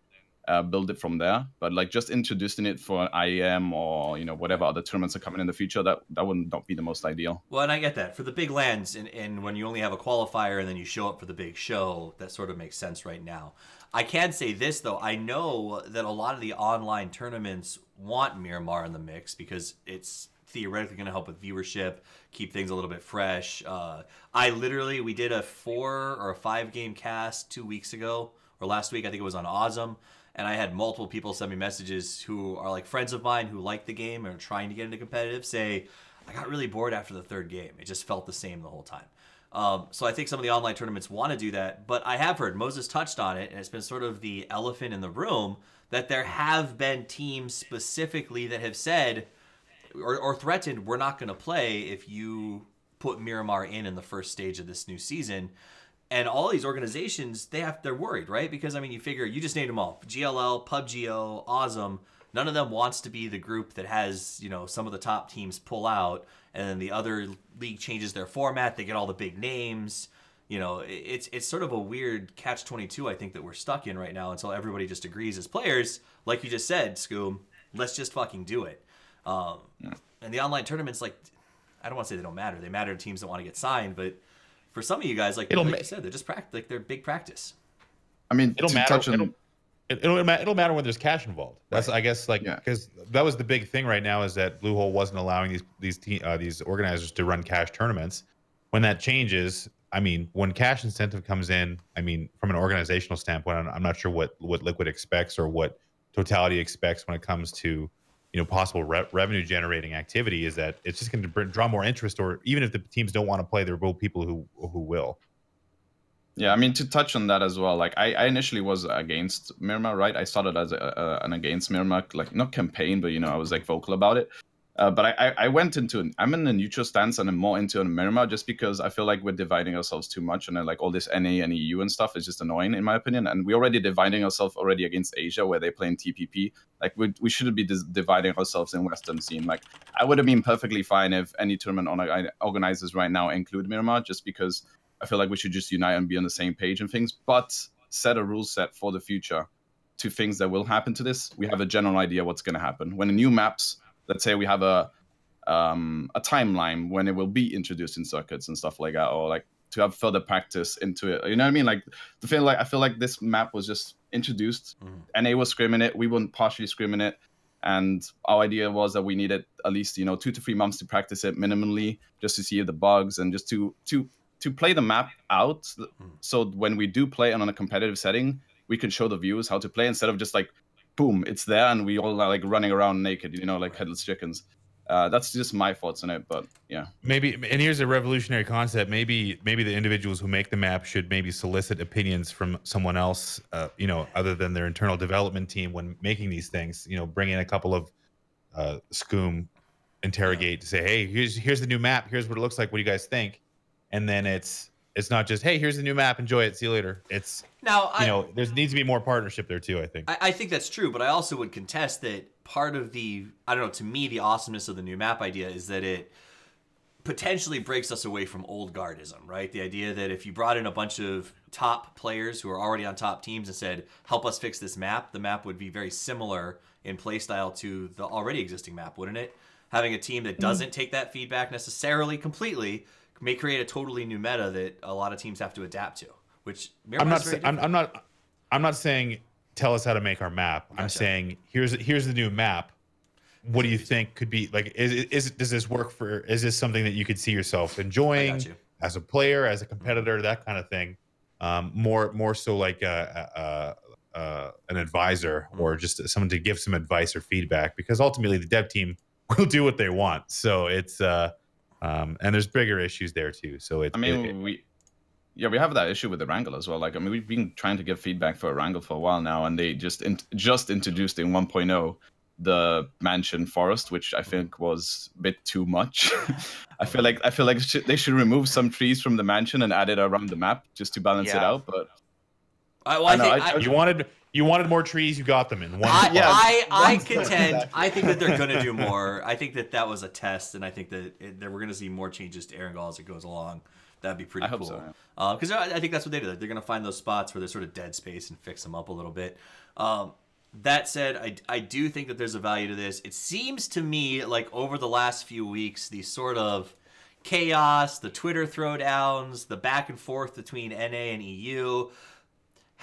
Uh, build it from there. But like just introducing it for an I E M or you know whatever other tournaments are coming in the future, that that would not be the most ideal. Well, and I get that for the big lands, and, and when you only have a qualifier and then you show up for the big show, that sort of makes sense right now. I can say this though, I know that a lot of the online tournaments want Miramar in the mix because it's theoretically going to help with viewership, keep things a little bit fresh. Uh, I literally we did a four or a five game cast two weeks ago or last week. I think it was on Awesome. And I had multiple people send me messages who are like friends of mine who like the game and are trying to get into competitive say, I got really bored after the third game. It just felt the same the whole time. Um, so I think some of the online tournaments want to do that. But I have heard, Moses touched on it, and it's been sort of the elephant in the room, that there have been teams specifically that have said or, or threatened, we're not going to play if you put Miramar in in the first stage of this new season. And all these organizations, they have, they're worried, right? Because, I mean, you figure, you just named them all. G L L, PUBGO, Awesome. None of them wants to be the group that has, you know, some of the top teams pull out. And then the other league changes their format. They get all the big names. You know, it's it's sort of a weird catch twenty-two, I think, that we're stuck in right now until everybody just agrees as players. Like you just said, Scoom, let's just fucking do it. Um, yeah. And the online tournaments, like, I don't want to say they don't matter. They matter to teams that want to get signed, but for some of you guys, like, like ma- you said, they're just practice, like they're big practice. I mean, it'll matter. It'll, It, it'll it'll matter when there's cash involved. That's right. I guess like because yeah. that was the big thing right now is that Bluehole wasn't allowing these these te- uh, these organizers to run cash tournaments. When that changes, I mean, when cash incentive comes in, I mean, from an organizational standpoint, I'm, I'm not sure what, what Liquid expects or what Totality expects when it comes to, you know, possible re- revenue generating activity. Is that it's just going to draw more interest, or even if the teams don't want to play, there will be people who who will. Yeah, I mean, to touch on that as well, like I, I initially was against Miramar, right? I started as a, a, an against Miramar, like not campaign, but, you know, I was like vocal about it. Uh, but I, I went into, an, I'm in a neutral stance and I'm more into a Miramar just because I feel like we're dividing ourselves too much. And then like all this N A and E U and stuff is just annoying, in my opinion. And we're already dividing ourselves already against Asia where they're playing T P P. Like we we shouldn't be dis- dividing ourselves in Western scene. Like I would have been perfectly fine if any tournament on, organizers right now include Miramar just because I feel like we should just unite and be on the same page and things, but set a rule set for the future to things that will happen to this. We have a general idea what's going to happen. When a new maps, let's say we have a um, a timeline when it will be introduced in circuits and stuff like that, or like to have further practice into it. You know what I mean? Like the feel like I feel like this map was just introduced, mm. N A was screaming it, we wouldn't partially screaming it. And our idea was that we needed at least, you know, two to three months to practice it minimally, just to see the bugs and just to to to play the map out, so when we do play and on a competitive setting, we can show the viewers how to play instead of just like, boom, it's there and we all are like running around naked, you know, like right. headless chickens. Uh, that's just my thoughts on it, but yeah. Maybe, and here's a revolutionary concept. Maybe, maybe the individuals who make the map should maybe solicit opinions from someone else, uh, you know, other than their internal development team when making these things. You know, bring in a couple of uh, Scoom, Interrogate to say, hey, here's here's the new map. Here's what it looks like. What do you guys think? And then it's it's not just, hey, here's the new map, enjoy it, see you later. It's, now, I, you know, there needs to be more partnership there too, I think. I, I think that's true, but I also would contest that part of the, I don't know, to me, the awesomeness of the new map idea is that it potentially breaks us away from old guardism, right? The idea that if you brought in a bunch of top players who are already on top teams and said, help us fix this map, the map would be very similar in playstyle to the already existing map, wouldn't it? Having a team that doesn't mm-hmm. take that feedback necessarily completely may create a totally new meta that a lot of teams have to adapt to, which Miramar's I'm not. Very I'm, I'm not. I'm not saying tell us how to make our map. Gotcha. I'm saying here's here's the new map. What do you think could be like? Is is does this work for? Is this something that you could see yourself enjoying you. as a player, as a competitor, that kind of thing? Um, more more so like a, a, a, an advisor or just someone to give some advice or feedback, because ultimately the dev team will do what they want. So it's. Uh, Um, and there's bigger issues there too. So it, I mean, it, it, we, yeah, we have that issue with Erangel as well. Like, I mean, we've been trying to give feedback for Erangel for a while now, and they just in, just introduced in one point oh the mansion forest, which I think was a bit too much. I feel like I feel like sh- they should remove some trees from the mansion and add it around the map just to balance yeah. it out. But I, well, I, I think know, I, I, you wanted. You wanted more trees, you got them in one. I, yeah, I, I contend, I think that they're going to do more. I think that that was a test, and I think that, it, that we're going to see more changes to Erangel as it goes along. That'd be pretty I cool. Because so, yeah. uh, I think that's what they did. They're going to find those spots where there's sort of dead space and fix them up a little bit. Um, that said, I, I do think that there's a value to this. It seems to me like over the last few weeks, the sort of chaos, the Twitter throwdowns, the back and forth between N A and E U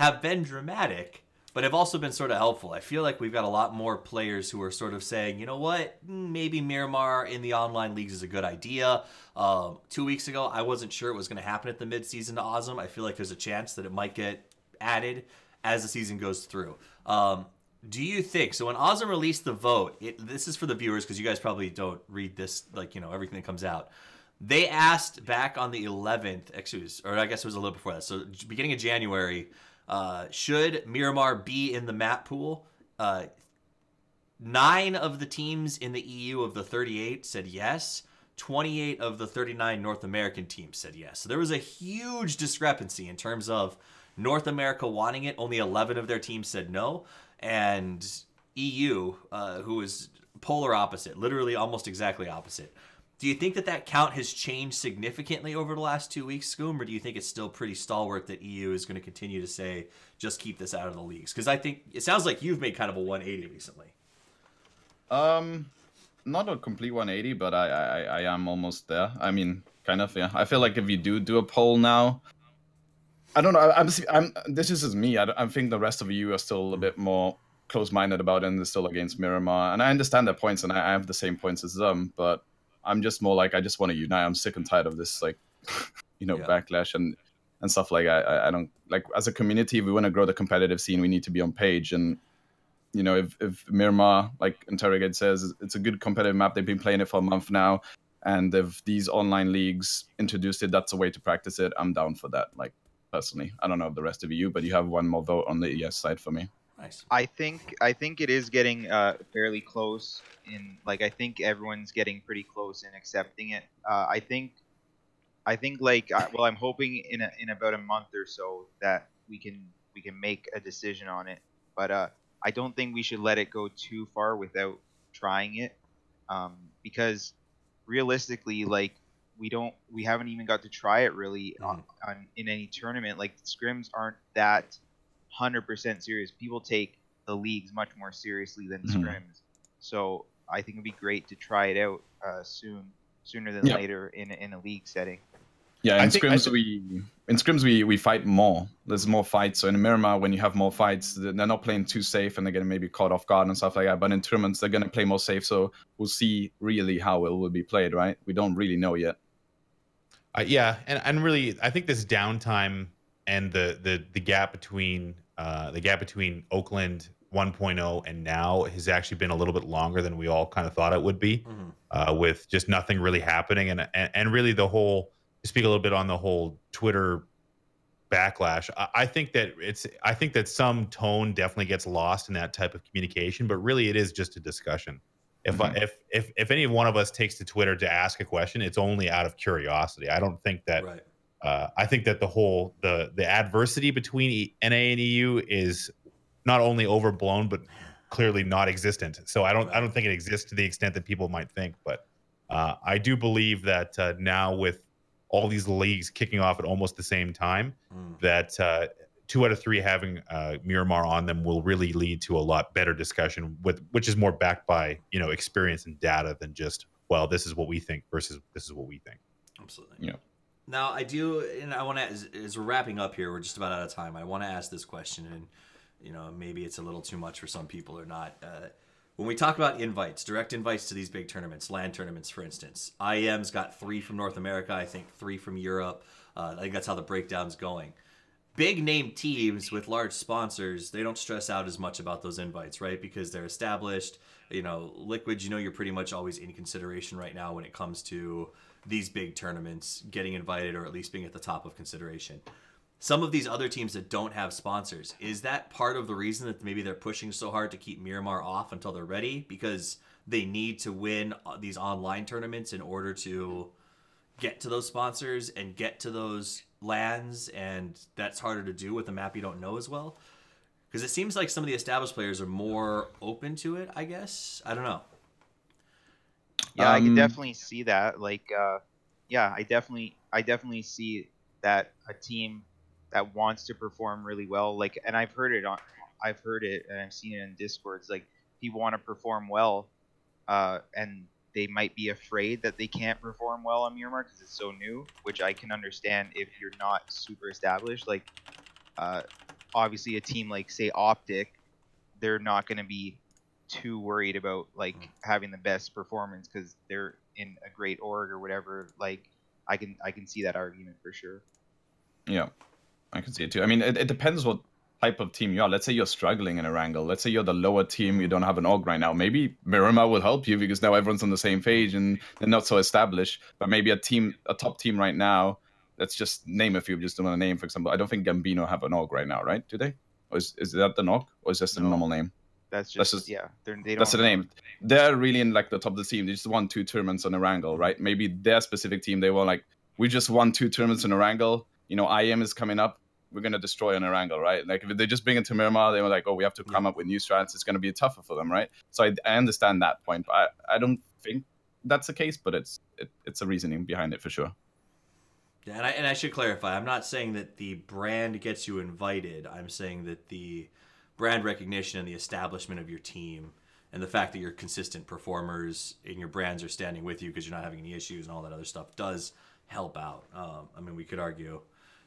have been dramatic, but have also been sort of helpful. I feel like we've got a lot more players who are sort of saying, you know what, maybe Miramar in the online leagues is a good idea. Um, two weeks ago, I wasn't sure it was going to happen at the midseason to Ozem. I feel like there's a chance that it might get added as the season goes through. Um, do you think, so when Ozem released the vote, it, this is for the viewers because you guys probably don't read this, like, you know, everything that comes out. They asked back on the eleventh, excuse, or I guess it was a little before that, so beginning of January, Uh, should Miramar be in the map pool? Uh, nine of the teams in the E U of the thirty-eight said yes. twenty-eight of the thirty-nine North American teams said yes. So there was a huge discrepancy in terms of North America wanting it. Only eleven of their teams said no. And E U, uh, who is polar opposite, literally almost exactly opposite. Do you think that that count has changed significantly over the last two weeks, Scoom, or do you think it's still pretty stalwart that E U is going to continue to say, just keep this out of the leagues? Because I think it sounds like you've made kind of a one eighty recently. Um, not a complete one eighty, but I, I, I am almost there. I mean, kind of, yeah. I feel like if you do do a poll now, I don't know. I'm. I'm. This is just me. I, I think the rest of you are still a bit more close-minded about it, and they're still against Miramar. And I understand their points, and I, I have the same points as them. But I'm just more like I just want to unite. I'm sick and tired of this, like, you know, yeah. backlash and and stuff like that. I, I don't like. As a community, if we want to grow the competitive scene, we need to be on page. And you know, if if Miramar, like Interrogate says, it's a good competitive map. They've been playing it for a month now. And if these online leagues introduced it, that's a way to practice it. I'm down for that. Like, personally, I don't know if the rest of you, but you have one more vote on the yes side for me. Nice. I think I think it is getting uh, fairly close. In like, I think everyone's getting pretty close in accepting it. Uh, I think I think like I, well, I'm hoping in a, in about a month or so that we can we can make a decision on it. But uh, I don't think we should let it go too far without trying it, um, because. Realistically, like we don't, we haven't even got to try it really on, on in any tournament. Like scrims aren't that one hundred percent serious. People take the leagues much more seriously than mm-hmm. scrims. So I think it'd be great to try it out uh, soon, sooner than yeah. later in in a league setting. Yeah, in I scrims think... we in scrims we we fight more. There's more fights. So in Miramar, when you have more fights, they're not playing too safe and they're getting maybe caught off guard and stuff like that. But in tournaments, they're going to play more safe. So we'll see really how it will be played, right? We don't really know yet. Uh, yeah, and and really, I think this downtime and the the the gap between uh, the gap between Oakland one point oh and now has actually been a little bit longer than we all kind of thought it would be, mm-hmm. uh, with just nothing really happening and and, and really the whole. Speak a little bit on the whole Twitter backlash. I, I think that it's. I think that some tone definitely gets lost in that type of communication, but really it is just a discussion. If mm-hmm. I, if if if any one of us takes to Twitter to ask a question, it's only out of curiosity. I don't think that. Right. Uh, I think that the whole the the adversity between N A and E U is not only overblown but clearly not existent. So I don't I don't think it exists to the extent that people might think. But uh, I do believe that uh, now with all these leagues kicking off at almost the same time, mm. that uh, two out of three having uh, Miramar on them will really lead to a lot better discussion, with which is more backed by you know experience and data than just, well, this is what we think versus this is what we think. Absolutely. Yeah. Now I do, and I want to, as, as we're wrapping up here, we're just about out of time. I want to ask this question, and you know maybe it's a little too much for some people or not. Uh, When we talk about invites, direct invites to these big tournaments, LAN tournaments, for instance, I E M's got three from North America, I think three from Europe. Uh, I think that's how the breakdown's going. Big name teams with large sponsors, they don't stress out as much about those invites, right? Because they're established. You know, Liquid, you know, you're pretty much always in consideration right now when it comes to these big tournaments, getting invited or at least being at the top of consideration. Some of these other teams that don't have sponsors, is that part of the reason that maybe they're pushing so hard to keep Miramar off until they're ready? Because they need to win these online tournaments in order to get to those sponsors and get to those lands, and that's harder to do with a map you don't know as well? Because it seems like some of the established players are more open to it, I guess. I don't know. Yeah, um, I can definitely see that. Like, uh, yeah, I definitely, I definitely see that a team that wants to perform really well, like, and I've heard it on, I've heard it, and I've seen it in Discords. Like, people want to perform well, uh, and they might be afraid that they can't perform well on Miramar because it's so new, which I can understand if you're not super established. Like, uh, obviously, a team like say Optic, they're not going to be too worried about like having the best performance because they're in a great org or whatever. Like, I can I can see that argument for sure. Yeah. I can see it too. I mean, it, it depends what type of team you are. Let's say you're struggling in Erangel. Let's say you're the lower team. You don't have an org right now. Maybe Miramar will help you because now everyone's on the same page and they're not so established. But maybe a team, a top team right now, let's just name a few. Just don't want to name, for example. I don't think Ghambino have an org right now, right? Do they? Or is, is that the org? Or is that no. a normal name? That's just, that's just yeah. They don't that's the name. They're really in like the top of the team. They just won two tournaments on Erangel, right? Maybe their specific team, they were like, we just won two tournaments in Erangel. You know, I E M is coming up. We're going to destroy an Erangel, right? Like, if they just bring it to Miramar, they were like, oh, we have to come up with new strats. It's going to be tougher for them, right? So I, I understand that point, but I, I don't think that's the case, but it's it, it's a reasoning behind it for sure. Yeah, and I, and I should clarify, I'm not saying that the brand gets you invited. I'm saying that the brand recognition and the establishment of your team and the fact that you're consistent performers and your brands are standing with you because you're not having any issues and all that other stuff does help out. Um, I mean, we could argue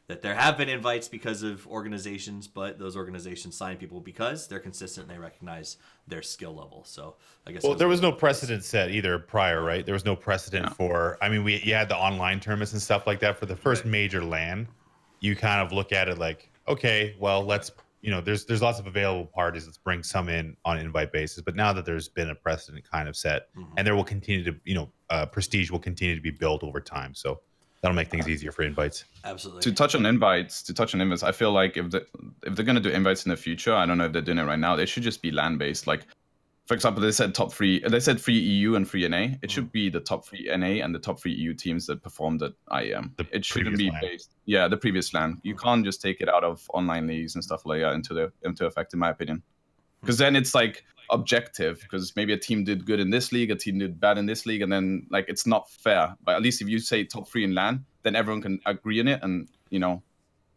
that there have been invites because of organizations, but those organizations sign people because they're consistent and they recognize their skill level. So I guess... Well, was there was no precedent set either prior, right? There was no precedent no. for... I mean, we you had the online tournaments and stuff like that. For the first right. major LAN, you kind of look at it like, okay, well, let's... You know, there's there's lots of available parties. Let's bring some in on an invite basis. But now that there's been a precedent kind of set, mm-hmm. and there will continue to, you know, uh, prestige will continue to be built over time. So... That'll make things easier for invites. Absolutely. To touch on invites, to touch on invites, I feel like if, the, if they're going to do invites in the future, I don't know if they're doing it right now, they should just be LAN-based. Like, for example, they said top three, they said free E U and free N A. It mm-hmm. should be the top three N A and the top three E U teams that performed at I E M. The it shouldn't be LAN. Based. Yeah, the previous LAN. You mm-hmm. can't just take it out of online leagues and stuff like that into, the, into effect, in my opinion. Because then it's like objective, because maybe a team did good in this league, a team did bad in this league, and then like it's not fair. But at least if you say top three in LAN, then everyone can agree on it, and you know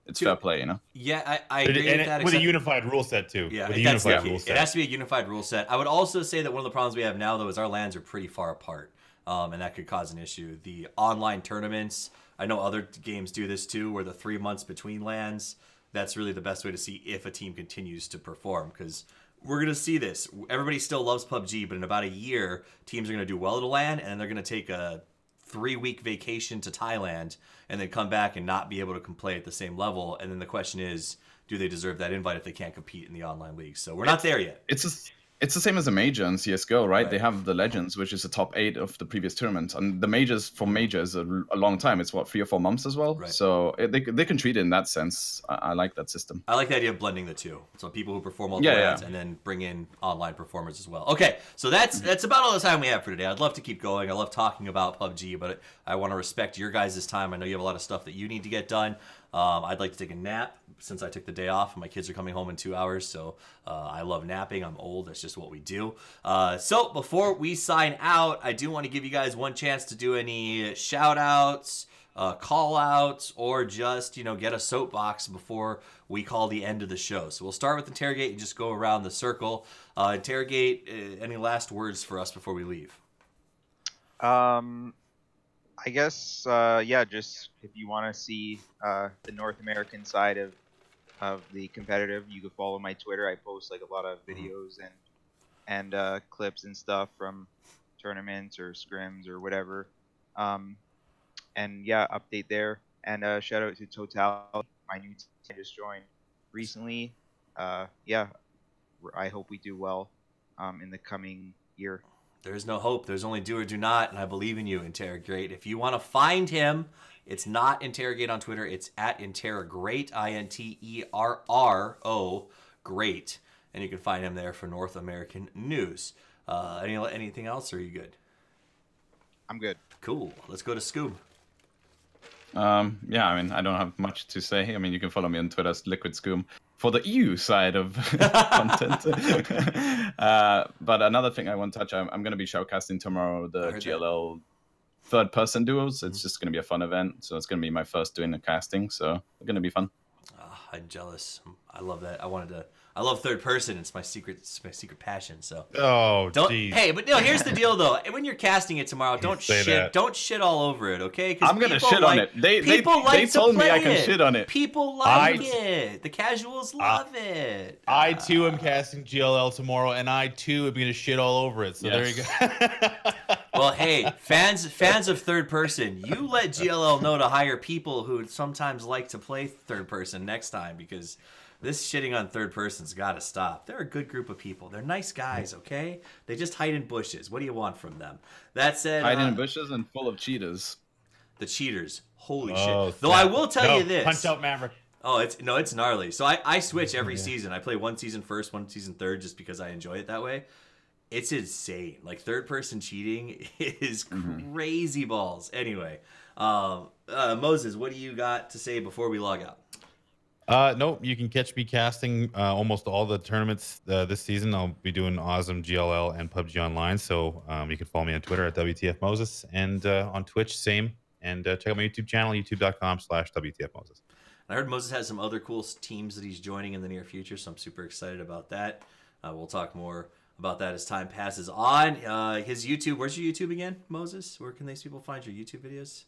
it's Dude, fair play, you know. Yeah, I, I agree and with it, that. With except, a unified rule set too. Yeah, with a unified rule set. It has to be a unified rule set. I would also say that one of the problems we have now though is our LANs are pretty far apart, um, and that could cause an issue. The online tournaments, I know other games do this too, where the three months between LANs. That's really the best way to see if a team continues to perform, because we're going to see this. Everybody still loves P U B G, but in about a year, teams are going to do well at a LAN, and they're going to take a three-week vacation to Thailand and then come back and not be able to play at the same level. And then the question is, do they deserve that invite if they can't compete in the online league? So we're it's, not there yet. It's a, it's the same as a major in C S G O, right? right? They have the Legends, which is the top eight of the previous tournament. And the majors for majors a, a long time. It's, what, three or four months as well? Right. So it, they they can treat it in that sense. I, I like that system. I like the idea of blending the two. So people who perform multiple yeah, rounds yeah. and then bring in online performers as well. Okay, so that's that's about all the time we have for today. I'd love to keep going. I love talking about P U B G, but I want to respect your guys' time. I know you have a lot of stuff that you need to get done. Um, I'd like to take a nap since I took the day off and my kids are coming home in two hours. So uh, I love napping. I'm old. That's just what we do. Uh, so before we sign out, I do want to give you guys one chance to do any shout outs, uh, call outs, or just, you know, get a soapbox before we call the end of the show. So we'll start with Interrogate and just go around the circle. Uh, Interrogate, uh, any last words for us before we leave? Um... I guess, uh, yeah, just if you want to see uh, the North American side of of the competitive, you can follow my Twitter. I post like a lot of videos and and uh, clips and stuff from tournaments or scrims or whatever. Um, and yeah, update there. And uh, shout out to Totality, my new team I just joined recently. Uh, yeah, I hope we do well um, in the coming year. There's no hope. There's only do or do not, and I believe in you, Interrogate. If you want to find him, it's not Interrogate on Twitter. It's at Interrogate, I N T E R R O, great. And you can find him there for North American news. Uh, any anything else, or are you good? I'm good. Cool. Let's go to Scoom. Um, yeah, I mean, I don't have much to say. I mean, you can follow me on Twitter, it's Liquid Scoom. For the E U side of content. uh, but another thing I want to touch, I'm, I'm going to be showcasting tomorrow the G L L that. third-person duos. It's mm-hmm. just going to be a fun event. So it's going to be my first doing the casting. So it's going to be fun. Oh, I'm jealous. I love that. I wanted to... I love third person. It's my secret. It's my secret passion. So oh, don't. Geez. Hey, but no. Here's the deal, though. When you're casting it tomorrow, don't shit. That. Don't shit all over it, okay? I'm gonna shit like, on it. They they, like they told me I can it. shit on it. People like I, it. The casuals love I, it. I too am casting G L L tomorrow, and I too am gonna shit all over it. So yes. there you go. Well, hey, fans fans of third person, you let G L L know to hire people who sometimes like to play third person next time, because this shitting on third person's got to stop. They're a good group of people. They're nice guys, okay? They just hide in bushes. What do you want from them? That said... Hide in uh, bushes and full of cheetahs. The cheaters. Holy oh, shit. Though I will tell no, you this. Punch out Maverick. Oh, it's no, it's gnarly. So I, I switch every yeah. season. I play one season first, one season third, just because I enjoy it that way. It's insane. Like, third-person cheating is mm-hmm. crazy balls. Anyway, um, uh, Moses, what do you got to say before we log out? Uh, nope. You can catch me casting uh, almost all the tournaments uh, this season. I'll be doing Awesome, G L L, and P U B G Online. So um, you can follow me on Twitter at W T F Moses, and uh, on Twitch, same. And uh, check out my YouTube channel, youtube.com slash WTF Moses. I heard Moses has some other cool teams that he's joining in the near future, so I'm super excited about that. Uh, we'll talk more about that as time passes on. Uh, his YouTube, where's your YouTube again, Moses? Where can these people find your YouTube videos?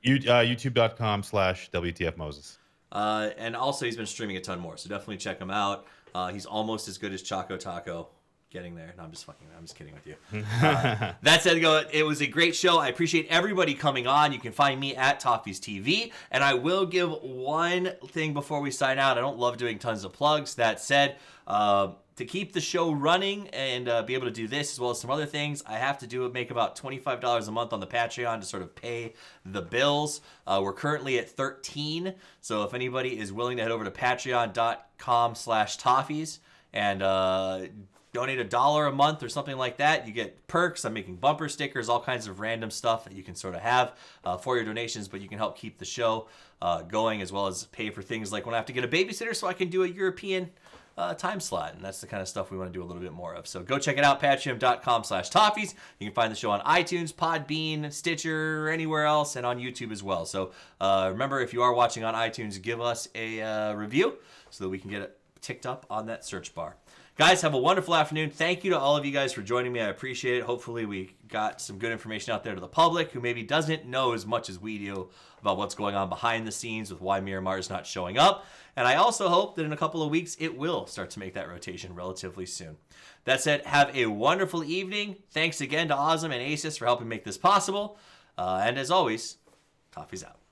You, uh, YouTube.com slash WTF Moses. Uh, and also, he's been streaming a ton more, so definitely check him out. Uh, he's almost as good as Choco Taco. Getting there. No, I'm just fucking. I'm just kidding with you. Uh, that said, it was a great show. I appreciate everybody coming on. You can find me at Toffees T V, and I will give one thing before we sign out. I don't love doing tons of plugs. That said, uh, to keep the show running and uh, be able to do this as well as some other things, I have to do make about twenty-five dollars a month on the Patreon to sort of pay the bills. Uh, we're currently at thirteen, so if anybody is willing to head over to patreon dot com slash toffees and uh, donate a dollar a month or something like that. You get perks. I'm making bumper stickers, all kinds of random stuff that you can sort of have uh, for your donations, but you can help keep the show uh, going as well as pay for things like when I have to get a babysitter so I can do a European uh, time slot. And that's the kind of stuff we want to do a little bit more of. So go check it out, patreon dot com slash toffees. You can find the show on iTunes, Podbean, Stitcher, anywhere else, and on YouTube as well. So uh, remember, if you are watching on iTunes, give us a uh, review so that we can get it ticked up on that search bar. Guys, have a wonderful afternoon. Thank you to all of you guys for joining me. I appreciate it. Hopefully we got some good information out there to the public who maybe doesn't know as much as we do about what's going on behind the scenes with why Miramar is not showing up. And I also hope that in a couple of weeks, it will start to make that rotation relatively soon. That said, have a wonderful evening. Thanks again to Ozem and Asus for helping make this possible. Uh, and as always, Toffees out.